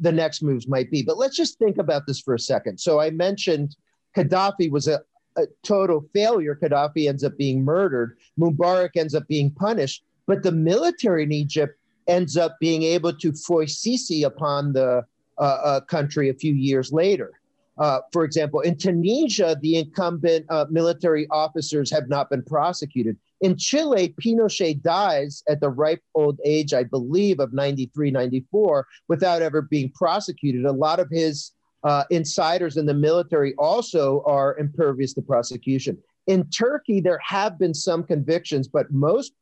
the next moves might be. But let's just think about this for a second. So I mentioned Gaddafi was a, a total failure. Gaddafi ends up being murdered. Mubarak ends up being punished. But the military in Egypt ends up being able to foist Sisi upon the uh, uh, country a few years later. Uh, for example, in Tunisia, the incumbent uh, military officers have not been prosecuted. In Chile, Pinochet dies at the ripe old age, I believe, of ninety-three, ninety-four, without ever being prosecuted. A lot of his uh, insiders in the military also are impervious to prosecution. In Turkey, there have been some convictions, but most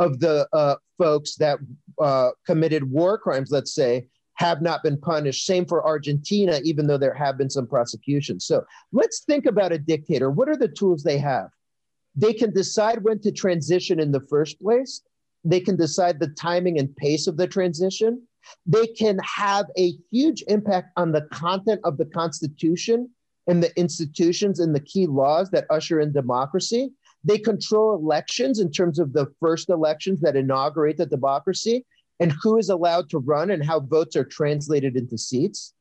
of the uh, folks that uh, committed war crimes, let's say, have not been punished. Same for Argentina, even though there have been some prosecutions. So let's think about a dictator. What are the tools they have? They can decide when to transition in the first place. They can decide the timing and pace of the transition. They can have a huge impact on the content of the Constitution and the institutions and the key laws that usher in democracy. They control elections in terms of the first elections that inaugurate the democracy and who is allowed to run and how votes are translated into seats.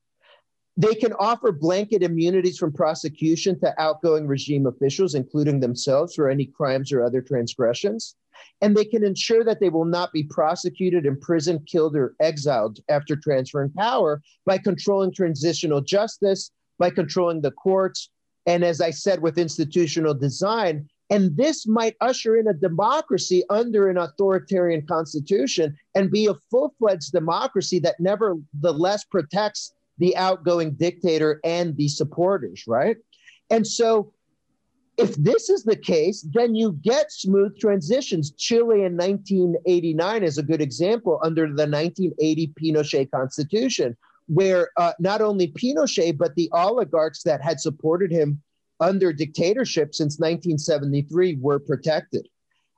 They can offer blanket immunities from prosecution to outgoing regime officials, including themselves, for any crimes or other transgressions. And they can ensure that they will not be prosecuted, imprisoned, killed, or exiled after transferring power by controlling transitional justice, by controlling the courts, and, as I said, with institutional design. And this might usher in a democracy under an authoritarian constitution and be a full-fledged democracy that nevertheless protects the outgoing dictator and the supporters, right? And so if this is the case, then you get smooth transitions. Chile in nineteen eighty-nine is a good example under the nineteen eighty Pinochet constitution, where uh, not only Pinochet, but the oligarchs that had supported him under dictatorship since nineteen seventy-three were protected.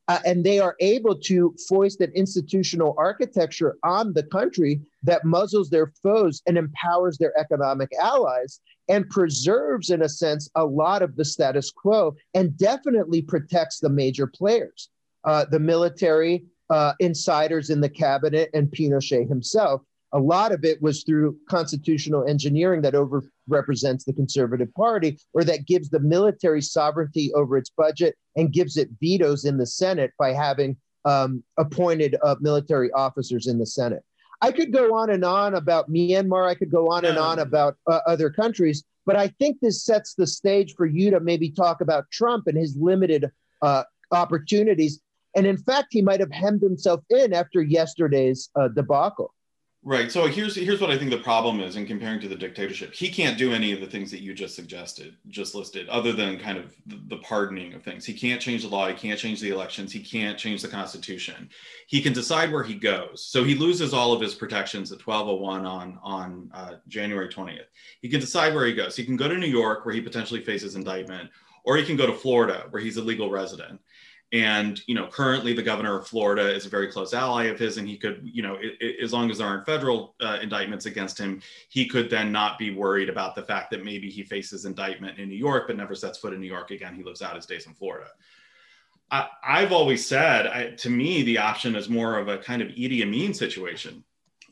Uh, and they are able to foist an institutional architecture on the country that muzzles their foes and empowers their economic allies and preserves, in a sense, a lot of the status quo and definitely protects the major players, uh, the military, uh, insiders in the cabinet, and Pinochet himself. A lot of it was through constitutional engineering that over-represents the Conservative Party, or that gives the military sovereignty over its budget and gives it vetoes in the Senate by having um, appointed uh, military officers in the Senate. I could go on and on about Myanmar. I could go on and on about uh, other countries, but I think this sets the stage for you to maybe talk about Trump and his limited uh, opportunities. And in fact, he might have hemmed himself in after yesterday's uh, debacle. Right. So here's here's what I think the problem is in comparing to the dictatorship. He can't do any of the things that you just suggested, just listed, other than kind of the pardoning of things. He can't change the law. He can't change the elections. He can't change the Constitution. He can decide where he goes. So he loses all of his protections at twelve oh one on, on uh, January twentieth. He can decide where he goes. He can go to New York, where he potentially faces indictment, or he can go to Florida, where he's a legal resident. And, you know, currently the governor of Florida is a very close ally of his, and he could, you know, it, it, as long as there aren't federal uh, indictments against him, he could then not be worried about the fact that maybe he faces indictment in New York, but never sets foot in New York again. He lives out his days in Florida. I, I've always said, I, to me, the option is more of a kind of Idi Amin situation.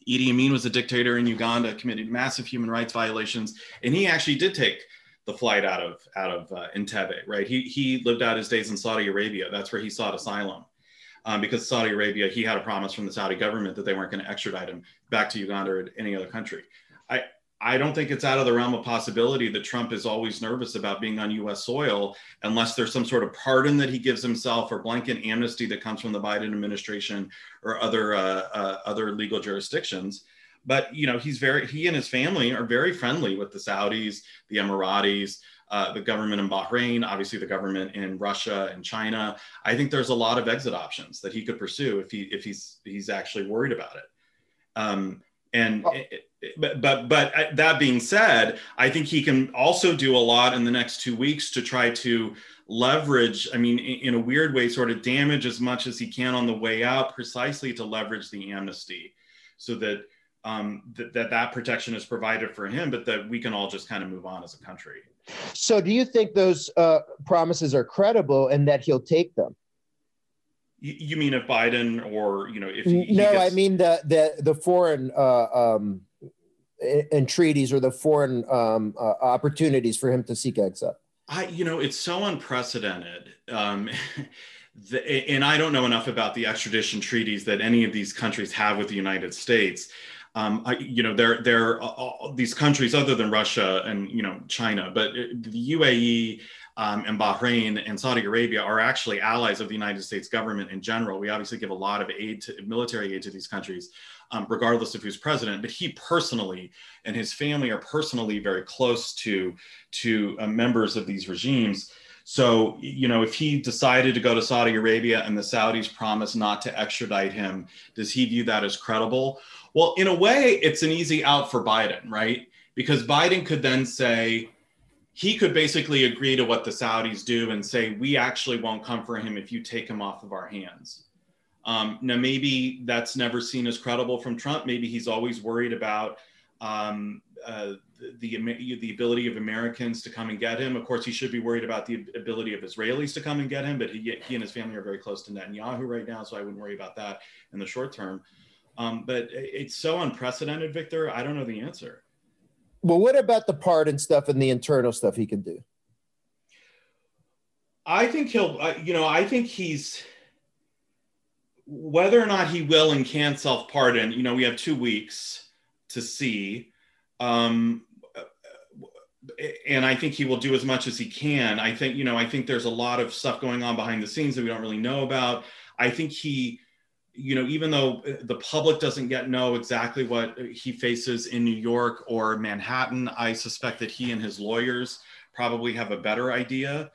Idi Amin was a dictator in Uganda, committed massive human rights violations, and he actually did take the flight out of out of uh, Entebbe, right? He he lived out his days in Saudi Arabia. That's where he sought asylum, um, because Saudi Arabia, he had a promise from the Saudi government that they weren't going to extradite him back to Uganda or any other country. I I don't think it's out of the realm of possibility that Trump is always nervous about being on U S soil, unless there's some sort of pardon that he gives himself or blanket amnesty that comes from the Biden administration or other uh, uh, other legal jurisdictions. But, you know, he's very he and his family are very friendly with the Saudis, the Emiratis, uh, the government in Bahrain, obviously the government in Russia and China. I think there's a lot of exit options that he could pursue if he if he's he's actually worried about it. Um, And it, but but but that being said, I think he can also do a lot in the next two weeks to try to leverage, I mean, in a weird way, sort of damage as much as he can on the way out, precisely to leverage the amnesty so that um, th- that that protection is provided for him, but that we can all just kind of move on as a country. So do you think those uh, promises are credible and that he'll take them? You mean if Biden or, you know, if he, he No, gets... I mean the the, the foreign uh, um, entreaties or the foreign um, uh, opportunities for him to seek exit. I, you know, it's so unprecedented. Um, the, and I don't know enough about the extradition treaties that any of these countries have with the United States. Um, I, you know, there, there are these countries other than Russia and, you know, China, but the U A E Um, and Bahrain and Saudi Arabia are actually allies of the United States government in general. We obviously give a lot of aid, to, military aid to these countries, um, regardless of who's president. But he personally and his family are personally very close to, to uh, members of these regimes. So, you know, if he decided to go to Saudi Arabia and the Saudis promised not to extradite him, does he view that as credible? Well, in a way, it's an easy out for Biden, right? Because Biden could then say, he could basically agree to what the Saudis do and say, we actually won't come for him if you take him off of our hands. Um, now, maybe that's never seen as credible from Trump. Maybe he's always worried about um, uh, the, the ability of Americans to come and get him. Of course, he should be worried about the ability of Israelis to come and get him, but he, he and his family are very close to Netanyahu right now, so I wouldn't worry about that in the short term. Um, but it's so unprecedented, Victor, I don't know the answer. Well, what about the pardon stuff and the internal stuff he can do? I think he'll, uh, you know, I think he's, whether or not he will and can self-pardon, you know, we have two weeks to see. Um, and I think he will do as much as he can. I think, you know, I think there's a lot of stuff going on behind the scenes that we don't really know about. I think he, you know, even though the public doesn't yet know exactly what he faces in New York or Manhattan, I suspect that he and his lawyers probably have a better idea.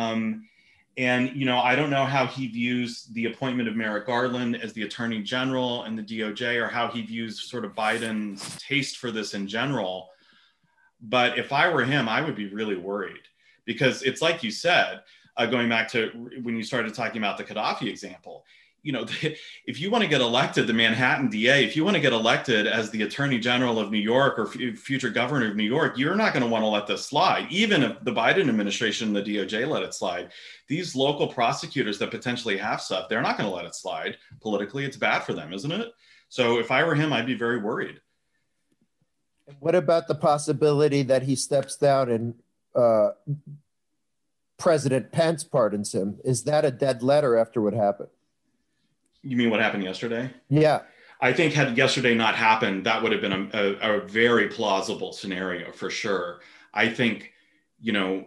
Um, and, you know, I don't know how he views the appointment of Merrick Garland as the Attorney General and the D O J, or how he views sort of Biden's taste for this in general. But if I were him, I would be really worried, because it's like you said, uh, going back to when you started talking about the Gaddafi example, you know, if you want to get elected, the Manhattan D A, if you want to get elected as the Attorney General of New York or f- future governor of New York, you're not going to want to let this slide. Even if the Biden administration, the D O J let it slide, these local prosecutors that potentially have stuff, they're not going to let it slide. Politically, it's bad for them, isn't it? So if I were him, I'd be very worried. What about the possibility that he steps down and uh, President Pence pardons him? Is that a dead letter after what happened? You mean what happened yesterday? Yeah. I think had yesterday not happened, that would have been a, a, a very plausible scenario for sure. I think, you know,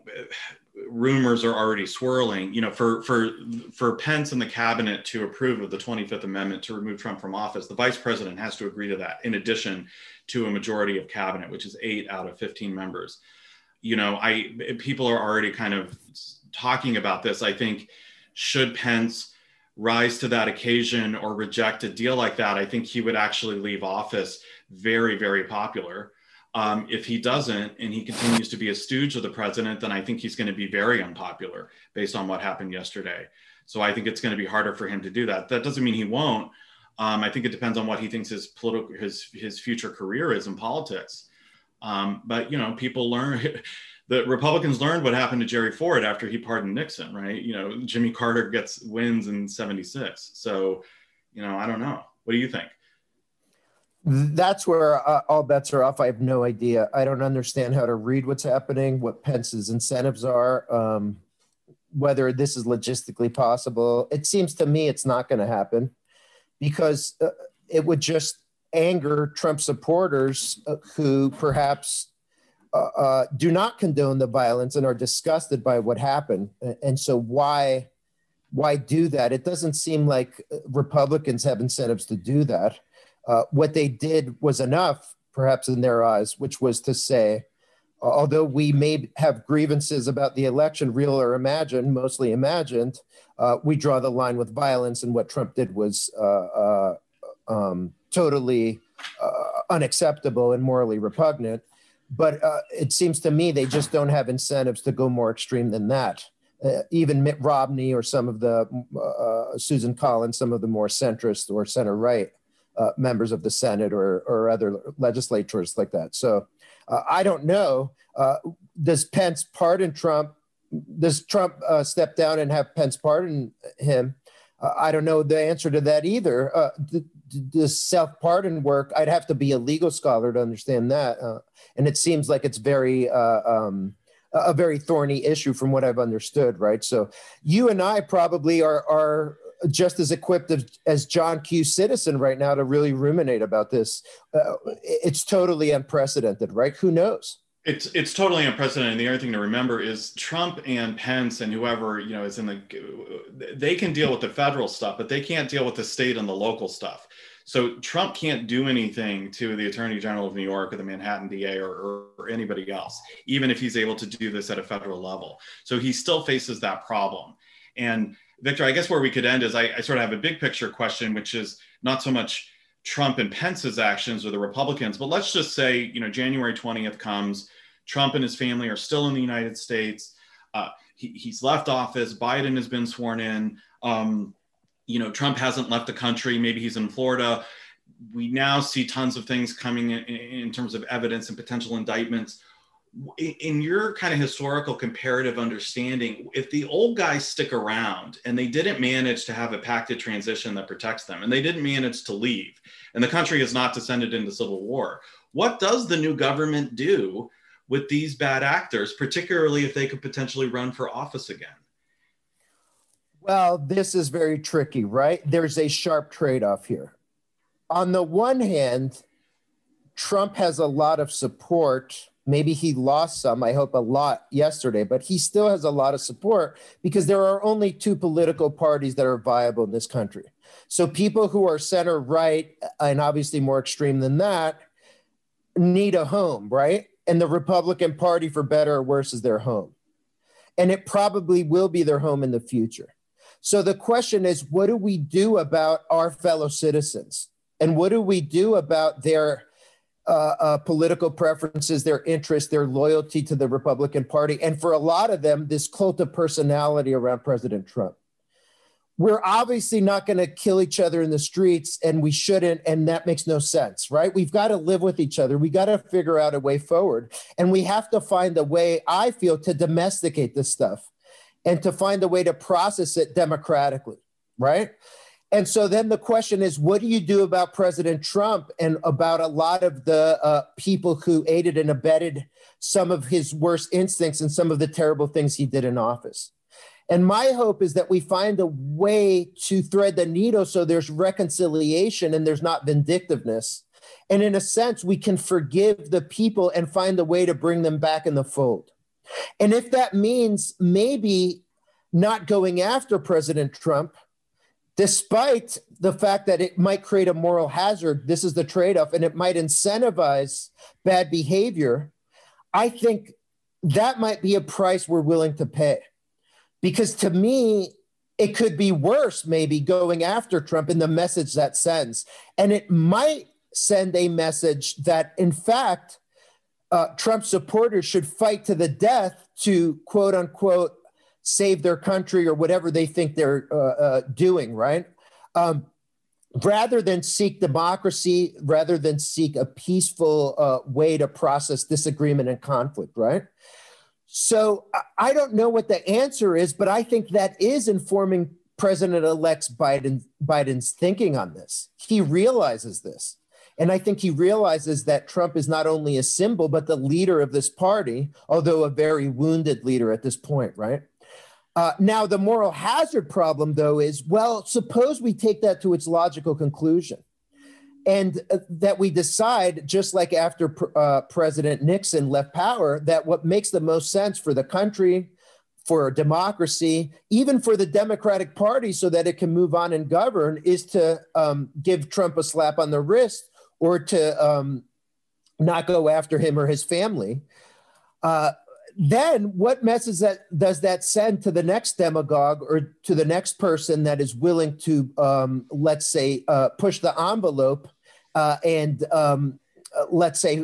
rumors are already swirling, you know, for, for, for Pence and the cabinet to approve of the twenty-fifth Amendment to remove Trump from office, the vice president has to agree to that in addition to a majority of cabinet, which is eight out of fifteen members. You know, I, people are already kind of talking about this. I think should Pence rise to that occasion or reject a deal like that, I think he would actually leave office very, very popular. Um, if he doesn't, and he continues to be a stooge of the president, then I think he's going to be very unpopular based on what happened yesterday. So I think it's going to be harder for him to do that. That doesn't mean he won't. Um, I think it depends on what he thinks his political, his, his future career is in politics. Um, but, you know, people learn... The Republicans learned what happened to Jerry Ford after he pardoned Nixon, right? You know, Jimmy Carter gets wins in seventy-six. So, you know, I don't know. What do you think? That's where uh, all bets are off. I have no idea. I don't understand how to read what's happening, what Pence's incentives are, um, whether this is logistically possible. It seems to me it's not going to happen, because uh, it would just anger Trump supporters who perhaps uh, uh, do not condone the violence and are disgusted by what happened. And so why, why do that? It doesn't seem like Republicans have incentives to do that. Uh, what they did was enough, perhaps in their eyes, which was to say, although we may have grievances about the election, real or imagined, mostly imagined, uh, we draw the line with violence. And what Trump did was uh, uh, um, totally uh, unacceptable and morally repugnant. But uh, it seems to me they just don't have incentives to go more extreme than that. Uh, even Mitt Romney or some of the, uh, Susan Collins, some of the more centrist or center-right uh, members of the Senate or, or other legislatures like that. So Uh, I don't know, uh, does Pence pardon Trump? Does Trump uh, step down and have Pence pardon him? Uh, I don't know the answer to that either. Uh, th th this self-pardon work, I'd have to be a legal scholar to understand that. Uh, and it seems like it's very, uh, um, a very thorny issue from what I've understood, right? So you and I probably are, are just as equipped as John Q. Citizen right now to really ruminate about this. Uh, it's totally unprecedented, right? Who knows? It's it's totally unprecedented. And the other thing to remember is Trump and Pence and whoever, you know, is in the, they can deal with the federal stuff, but they can't deal with the state and the local stuff. So Trump can't do anything to the Attorney General of New York or the Manhattan D A or, or anybody else, even if he's able to do this at a federal level. So he still faces that problem. And Victor, I guess where we could end is I, I sort of have a big picture question, which is not so much Trump and Pence's actions or the Republicans, but let's just say, you know, January twentieth comes, Trump and his family are still in the United States. Uh, he, he's left office. Biden has been sworn in. Um, you know, Trump hasn't left the country. Maybe he's in Florida. We now see tons of things coming in, in terms of evidence and potential indictments. In your kind of historical comparative understanding, if the old guys stick around and they didn't manage to have a pacted transition that protects them and they didn't manage to leave and the country is not descended into civil war, what does the new government do with these bad actors, particularly if they could potentially run for office again? Well, this is very tricky, right? There's a sharp trade-off here. On the one hand, Trump has a lot of support. Maybe he lost some, I hope a lot yesterday, but he still has a lot of support because there are only two political parties that are viable in this country. So people who are center right, and obviously more extreme than that, need a home, right? And the Republican Party, for better or worse, is their home. And it probably will be their home in the future. So the question is, what do we do about our fellow citizens? And what do we do about their Uh, uh, political preferences, their interests, their loyalty to the Republican Party, and for a lot of them, this cult of personality around President Trump? We're obviously not going to kill each other in the streets, and we shouldn't, and that makes no sense, right? We've got to live with each other. We got to figure out a way forward, and we have to find a way, I feel, to domesticate this stuff and to find a way to process it democratically, right? And so then the question is, what do you do about President Trump and about a lot of the uh, people who aided and abetted some of his worst instincts and some of the terrible things he did in office? And my hope is that we find a way to thread the needle so there's reconciliation and there's not vindictiveness. And in a sense, we can forgive the people and find a way to bring them back in the fold. And if that means maybe not going after President Trump, despite the fact that it might create a moral hazard, this is the trade-off, and it might incentivize bad behavior, I think that might be a price we're willing to pay. Because to me, it could be worse maybe going after Trump in the message that sends. And it might send a message that, in fact, uh, Trump supporters should fight to the death to, quote unquote, save their country or whatever they think they're uh, uh, doing, right? Um, rather than seek democracy, rather than seek a peaceful uh, way to process disagreement and conflict, right? So I don't know what the answer is, but I think that is informing President-elect Biden, Biden's thinking on this. He realizes this. And I think he realizes that Trump is not only a symbol, but the leader of this party, although a very wounded leader at this point, right? Uh, now, the moral hazard problem, though, is, well, suppose we take that to its logical conclusion. And that we decide, just like after uh, President Nixon left power, that what makes the most sense for the country, for democracy, even for the Democratic Party, so that it can move on and govern, is to um, give Trump a slap on the wrist or to um, not go after him or his family. Uh, then what message that, does that send to the next demagogue or to the next person that is willing to, um, let's say, uh, push the envelope Uh, and um, let's say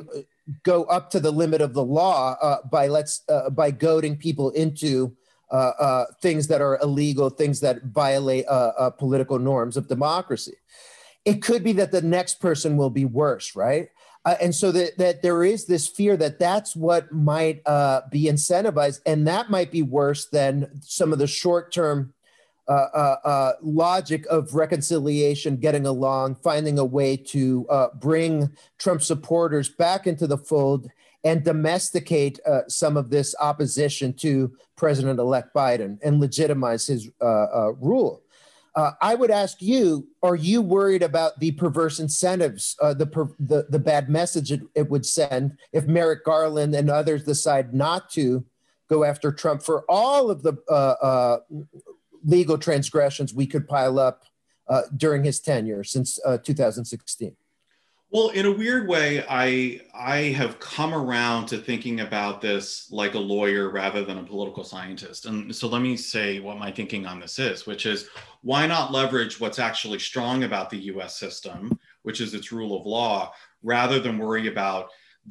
go up to the limit of the law uh, by let's uh, by goading people into uh, uh, things that are illegal, things that violate uh, uh, political norms of democracy. It could be that the next person will be worse, right? Uh, and so that, that there is this fear that that's what might uh, be incentivized, and that might be worse than some of the short-term Uh, uh, uh, logic of reconciliation, getting along, finding a way to uh, bring Trump supporters back into the fold and domesticate uh, some of this opposition to President-elect Biden and legitimize his uh, uh, rule. Uh, I would ask you, are you worried about the perverse incentives, uh, the, per the, the bad message it, it would send if Merrick Garland and others decide not to go after Trump for all of the uh, uh, legal transgressions we could pile up uh, during his tenure since uh, two thousand sixteen? Well, in a weird way, I, I have come around to thinking about this like a lawyer rather than a political scientist. And so let me say what my thinking on this is, which is, why not leverage what's actually strong about the U S system, which is its rule of law, rather than worry about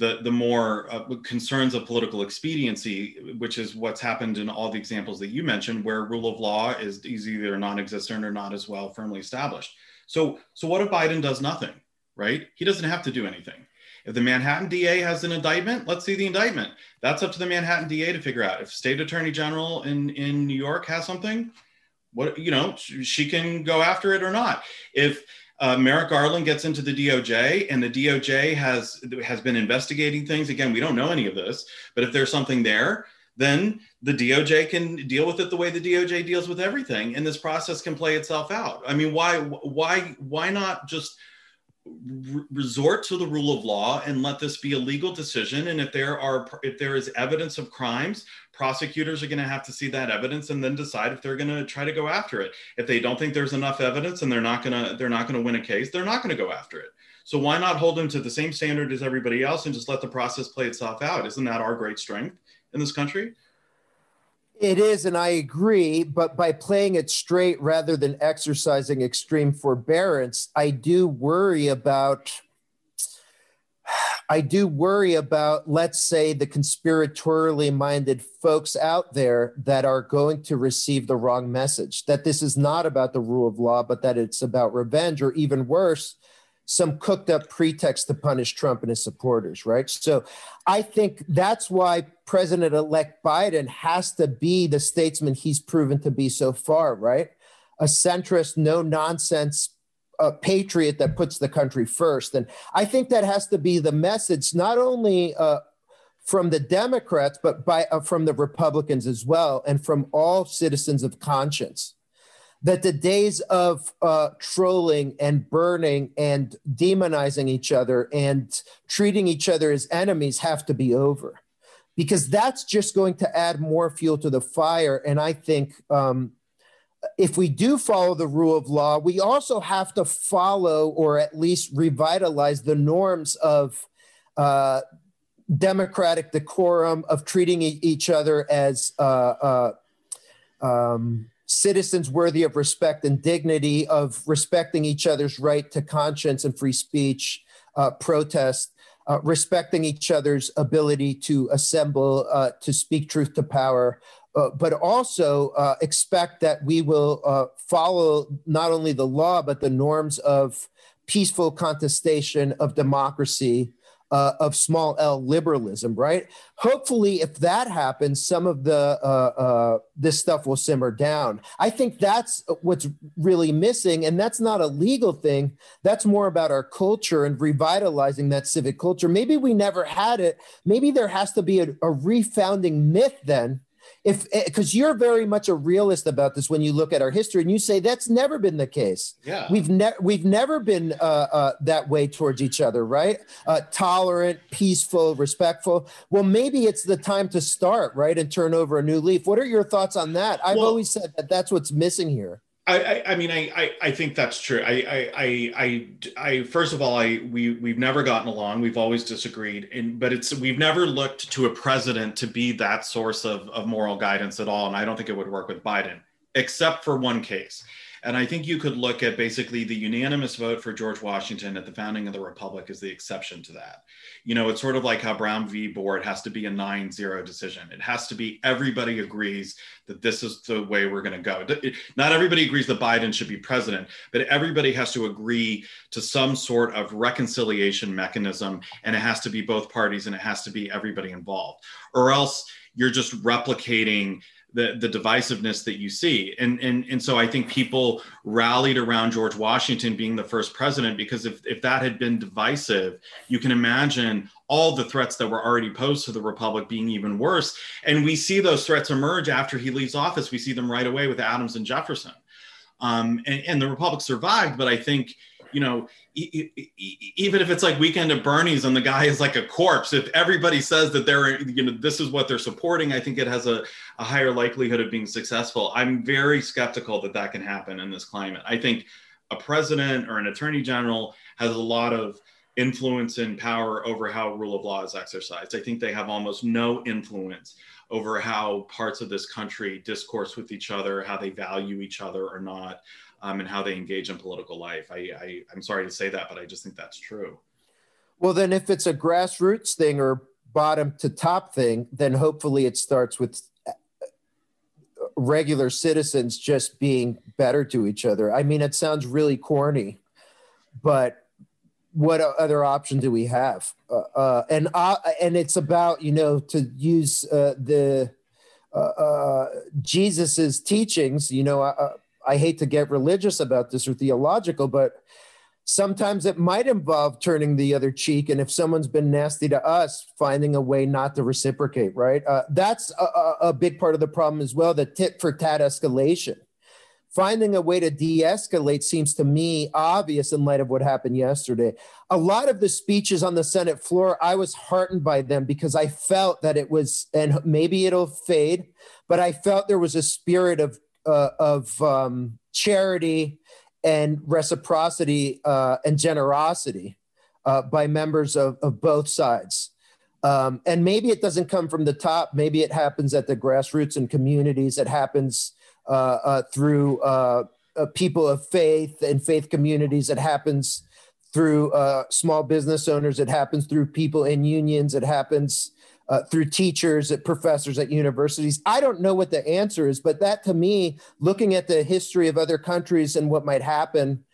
the, the more uh, concerns of political expediency, which is what's happened in all the examples that you mentioned, where rule of law is, is either non-existent or not as well firmly established. So, so what if Biden does nothing, right? He doesn't have to do anything. If the Manhattan D A has an indictment, let's see the indictment. That's up to the Manhattan D A to figure out. If State Attorney General in, in New York has something, what, you know, she can go after it or not. If Uh, Merrick Garland gets into the D O J, and the D O J has has been investigating things. Again, we don't know any of this, but if there's something there, then the D O J can deal with it the way the D O J deals with everything, and this process can play itself out. I mean, why why why not just re resort to the rule of law and let this be a legal decision? And if there are if there is evidence of crimes, prosecutors are going to have to see that evidence and then decide if they're going to try to go after it. If they don't think there's enough evidence and they're not going to they're not going to win a case, they're not going to go after it. So why not hold them to the same standard as everybody else and just let the process play itself out? Isn't that our great strength in this country? It is, and I agree. But by playing it straight rather than exercising extreme forbearance, I do worry about I do worry about, let's say, the conspiratorially minded folks out there that are going to receive the wrong message, that this is not about the rule of law, but that it's about revenge, or even worse, some cooked up pretext to punish Trump and his supporters, right? So I think that's why President-elect Biden has to be the statesman he's proven to be so far, right? A centrist, no-nonsense a patriot that puts the country first. And I think that has to be the message, not only uh, from the Democrats, but by, uh, from the Republicans as well, and from all citizens of conscience, that the days of uh, trolling and burning and demonizing each other and treating each other as enemies have to be over, because that's just going to add more fuel to the fire. And I think um, if we do follow the rule of law, we also have to follow or at least revitalize the norms of uh, democratic decorum, of treating e each other as uh, uh, um, citizens worthy of respect and dignity, of respecting each other's right to conscience and free speech, uh, protest, uh, respecting each other's ability to assemble, uh, to speak truth to power, Uh, but also uh, expect that we will uh, follow not only the law, but the norms of peaceful contestation, of democracy, uh, of small L liberalism, right? Hopefully, if that happens, some of the uh, uh, this stuff will simmer down. I think that's what's really missing. And that's not a legal thing. That's more about our culture and revitalizing that civic culture. Maybe we never had it. Maybe there has to be a, a refounding myth then if because you're very much a realist about this when you look at our history and you say that's never been the case. Yeah, we've never we've never been uh, uh, that way towards each other, right? Uh, tolerant, peaceful, respectful. Well, maybe it's the time to start, right, and turn over a new leaf. What are your thoughts on that? I've well, always said that that's what's missing here. I, I, I mean, I, I, I think that's true. I, I, I, I, first of all, I, we, we've never gotten along. We've always disagreed, and but it's, we've never looked to a president to be that source of, of moral guidance at all. And I don't think it would work with Biden, except for one case. And I think you could look at basically the unanimous vote for George Washington at the founding of the Republic is the exception to that. You know, it's sort of like how Brown v. Board has to be a nine zero decision. It has to be everybody agrees that this is the way we're going to go. It, not everybody agrees that Biden should be president, but everybody has to agree to some sort of reconciliation mechanism. And it has to be both parties and it has to be everybody involved, or else you're just replicating The, the divisiveness that you see. And, and, and so I think people rallied around George Washington being the first president, because if, if that had been divisive, you can imagine all the threats that were already posed to the Republic being even worse. And we see those threats emerge after he leaves office. We see them right away with Adams and Jefferson. Um, and, and the Republic survived, but I think, you know, e- e- even if it's like Weekend at Bernie's and the guy is like a corpse, if everybody says that they're, you know, this is what they're supporting, I think it has a, a higher likelihood of being successful. I'm very skeptical that that can happen in this climate. I think a president or an attorney general has a lot of influence and power over how rule of law is exercised. I think they have almost no influence over how parts of this country discourse with each other, how they value each other or not. Um, and how they engage in political life. I, I, I'm sorry to say that, but I just think that's true. Well, then if it's a grassroots thing or bottom to top thing, then hopefully it starts with regular citizens just being better to each other. I mean, it sounds really corny, but what other option do we have? Uh, uh, and uh, and it's about, you know, to use uh, the uh, uh, Jesus's teachings, you know, uh, I hate to get religious about this or theological, but sometimes it might involve turning the other cheek. And if someone's been nasty to us, finding a way not to reciprocate, right? Uh, that's a, a big part of the problem as well, the tit for tat escalation. Finding a way to de-escalate seems to me obvious in light of what happened yesterday. A lot of the speeches on the Senate floor, I was heartened by them because I felt that it was, and maybe it'll fade, but I felt there was a spirit of Uh, of um, charity and reciprocity uh, and generosity uh, by members of, of both sides. Um, and maybe it doesn't come from the top. Maybe it happens at the grassroots and communities. It happens uh, uh, through uh, uh, people of faith and faith communities. It happens through uh, small business owners. It happens through people in unions. It happens Uh, through teachers, at professors at universities. I don't know what the answer is, but that to me, looking at the history of other countries and what might happen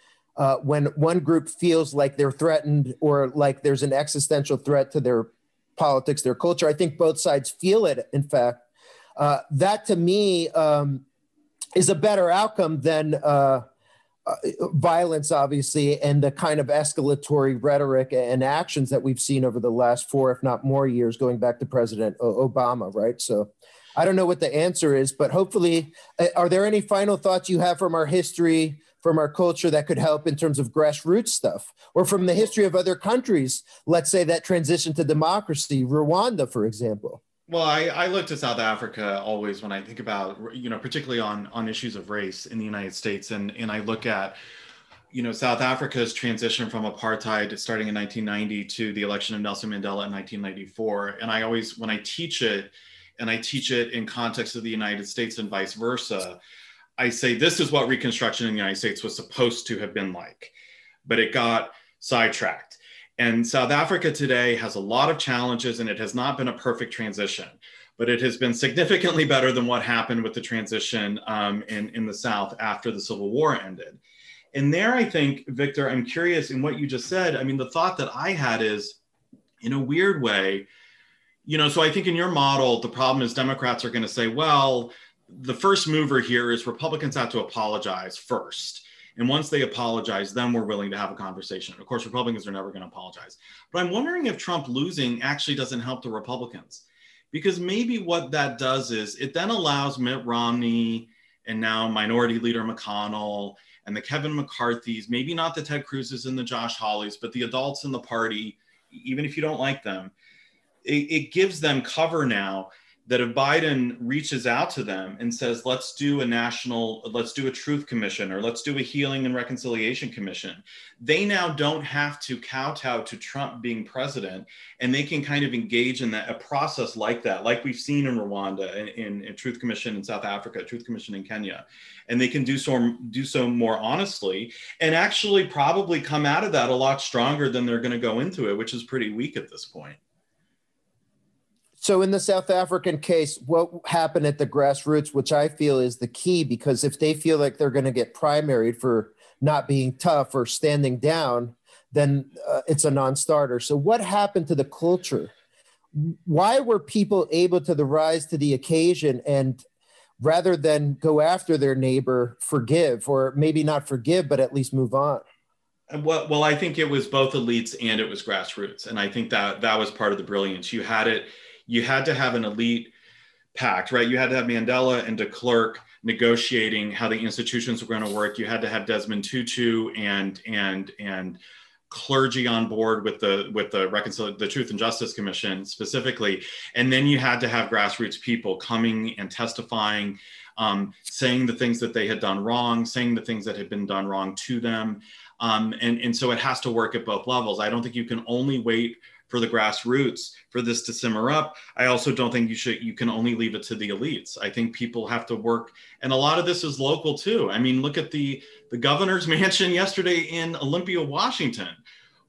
uh, when one group feels like they're threatened or like there's an existential threat to their politics, their culture, I think both sides feel it, in fact. Uh, that to me um, is a better outcome than uh, uh, violence, obviously, and the kind of escalatory rhetoric and actions that we've seen over the last four, if not more years, going back to President Obama, right? So I don't know what the answer is, but hopefully, are there any final thoughts you have from our history, from our culture that could help in terms of grassroots stuff, or from the history of other countries, let's say that transition to democracy, Rwanda, for example? Well, I, I look to South Africa always when I think about, you know, particularly on, on issues of race in the United States. And, and I look at, you know, South Africa's transition from apartheid starting in nineteen ninety to the election of Nelson Mandela in nineteen ninety-four. And I always, when I teach it, and I teach it in context of the United States and vice versa, I say, this is what Reconstruction in the United States was supposed to have been like, but it got sidetracked. And South Africa today has a lot of challenges, and it has not been a perfect transition, but it has been significantly better than what happened with the transition um, in, in the South after the Civil War ended. And there, I think, Victor, I'm curious in what you just said. I mean, the thought that I had is, in a weird way, you know, so I think in your model, the problem is Democrats are going to say, well, the first mover here is Republicans have to apologize first. And once they apologize, then we're willing to have a conversation. Of course, Republicans are never going to apologize. But I'm wondering if Trump losing actually doesn't help the Republicans. Because maybe what that does is it then allows Mitt Romney and now Minority Leader McConnell and the Kevin McCarthys, maybe not the Ted Cruzes and the Josh Hawleys, but the adults in the party, even if you don't like them, it, it gives them cover now that if Biden reaches out to them and says, let's do a national, let's do a truth commission, or let's do a healing and reconciliation commission, they now don't have to kowtow to Trump being president, and they can kind of engage in that, a process like that, like we've seen in Rwanda, in, in, in truth commission in South Africa, truth commission in Kenya. And they can do so, do so more honestly, and actually probably come out of that a lot stronger than they're gonna go into it, which is pretty weak at this point. So in the South African case, what happened at the grassroots, which I feel is the key, because if they feel like they're going to get primaried for not being tough or standing down, then uh, it's a non-starter. So what happened to the culture? Why were people able to the rise to the occasion and rather than go after their neighbor, forgive, or maybe not forgive, but at least move on? Well, well, I think it was both elites and it was grassroots. And I think that that was part of the brilliance. You had it. You had to have an elite pact, right? You had to have Mandela and de Klerk negotiating how the institutions were going to work. You had to have Desmond Tutu and and and clergy on board with the with the reconcil- the Truth and Justice Commission specifically, and then you had to have grassroots people coming and testifying, um, saying the things that they had done wrong, saying the things that had been done wrong to them, um, and and so it has to work at both levels. I don't think you can only wait for the grassroots for this to simmer up. I also don't think you should, you can only leave it to the elites. I think people have to work. And a lot of this is local too. I mean, look at the, the governor's mansion yesterday in Olympia, Washington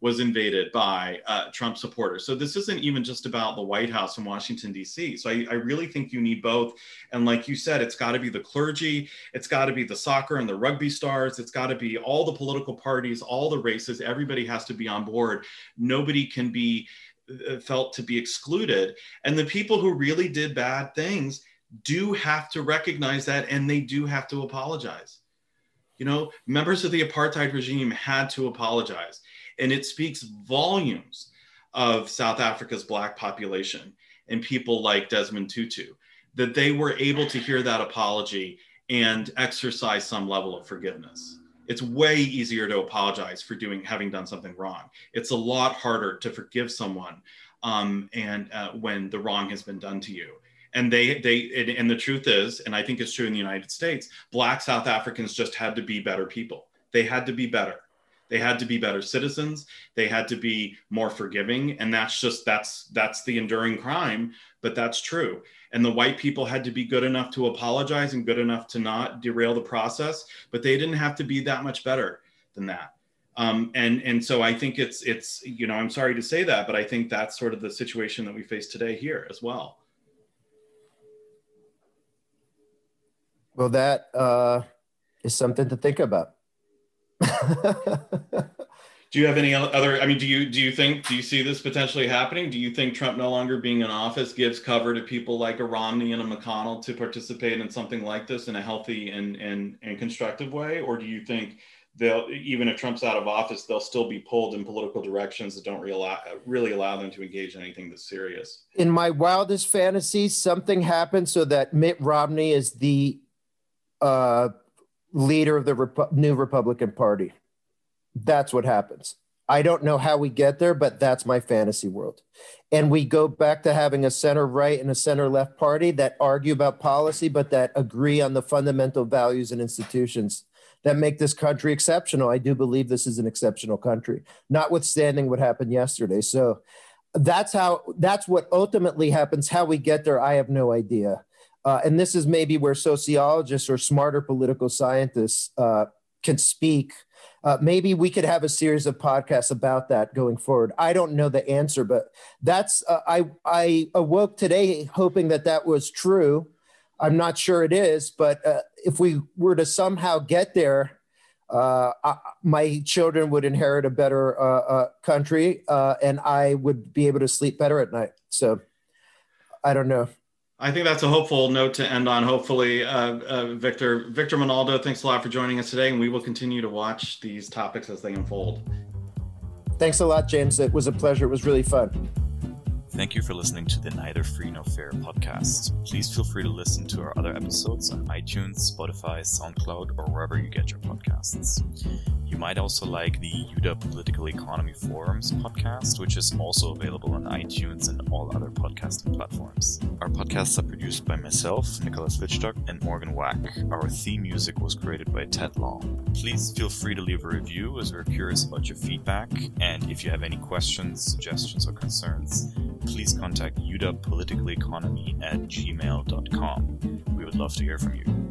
was invaded by uh, Trump supporters. So this isn't even just about the White House in Washington, D C. So I, I really think you need both. And like you said, it's gotta be the clergy, it's gotta be the soccer and the rugby stars, it's gotta be all the political parties, all the races, everybody has to be on board. Nobody can be felt to be excluded. And the people who really did bad things do have to recognize that, and they do have to apologize. You know, members of the apartheid regime had to apologize. And it speaks volumes of South Africa's Black population and people like Desmond Tutu, that they were able to hear that apology and exercise some level of forgiveness. It's way easier to apologize for doing, having done something wrong. It's a lot harder to forgive someone um, and uh, when the wrong has been done to you. And they, they, and, and the truth is, and I think it's true in the United States, Black South Africans just had to be better people. They had to be better. They had to be better citizens. They had to be more forgiving. And that's just, that's that's the enduring crime, but that's true. And the white people had to be good enough to apologize and good enough to not derail the process, but they didn't have to be that much better than that. Um, and, and so I think it's, it's, you know, I'm sorry to say that, but I think that's sort of the situation that we face today here as well. Well, that uh, is something to think about. Do you have any other, I mean, do you do you think, do you see this potentially happening? Do you think Trump no longer being in office gives cover to people like a Romney and a McConnell to participate in something like this in a healthy and and, and constructive way? Or do you think they'll, even if Trump's out of office, they'll still be pulled in political directions that don't reala- really allow them to engage in anything that's serious? In my wildest fantasies, something happens so that Mitt Romney is the uh leader of the Repu- new Republican Party. That's what happens. I don't know how we get there, but that's my fantasy world. And we go back to having a center right and a center left party that argue about policy, but that agree on the fundamental values and institutions that make this country exceptional. I do believe this is an exceptional country, notwithstanding what happened yesterday. So that's how, that's what ultimately happens. How we get there, I have no idea. Uh, and this is maybe where sociologists or smarter political scientists uh, can speak. Uh, maybe we could have a series of podcasts about that going forward. I don't know the answer, but that's uh, I, I awoke today hoping that that was true. I'm not sure it is, but uh, if we were to somehow get there, uh, I, my children would inherit a better uh, uh, country uh, and I would be able to sleep better at night. So I don't know. I think that's a hopeful note to end on, hopefully. Uh, uh, Victor, Victor Menaldo, thanks a lot for joining us today, and we will continue to watch these topics as they unfold. Thanks a lot, James. It was a pleasure. It was really fun. Thank you for listening to the Neither Free Nor Fair podcast. Please feel free to listen to our other episodes on iTunes, Spotify, SoundCloud, or wherever you get your podcasts. You might also like the U W Political Economy Forums podcast, which is also available on iTunes and all other podcasting platforms. Our podcasts are produced by myself, Nicholas Wittstock, and Morgan Wack. Our theme music was created by Ted Long. Please feel free to leave a review, as we're curious about your feedback, and if you have any questions, suggestions, or concerns, please contact U W Political Economy at gmail dot com. We would love to hear from you.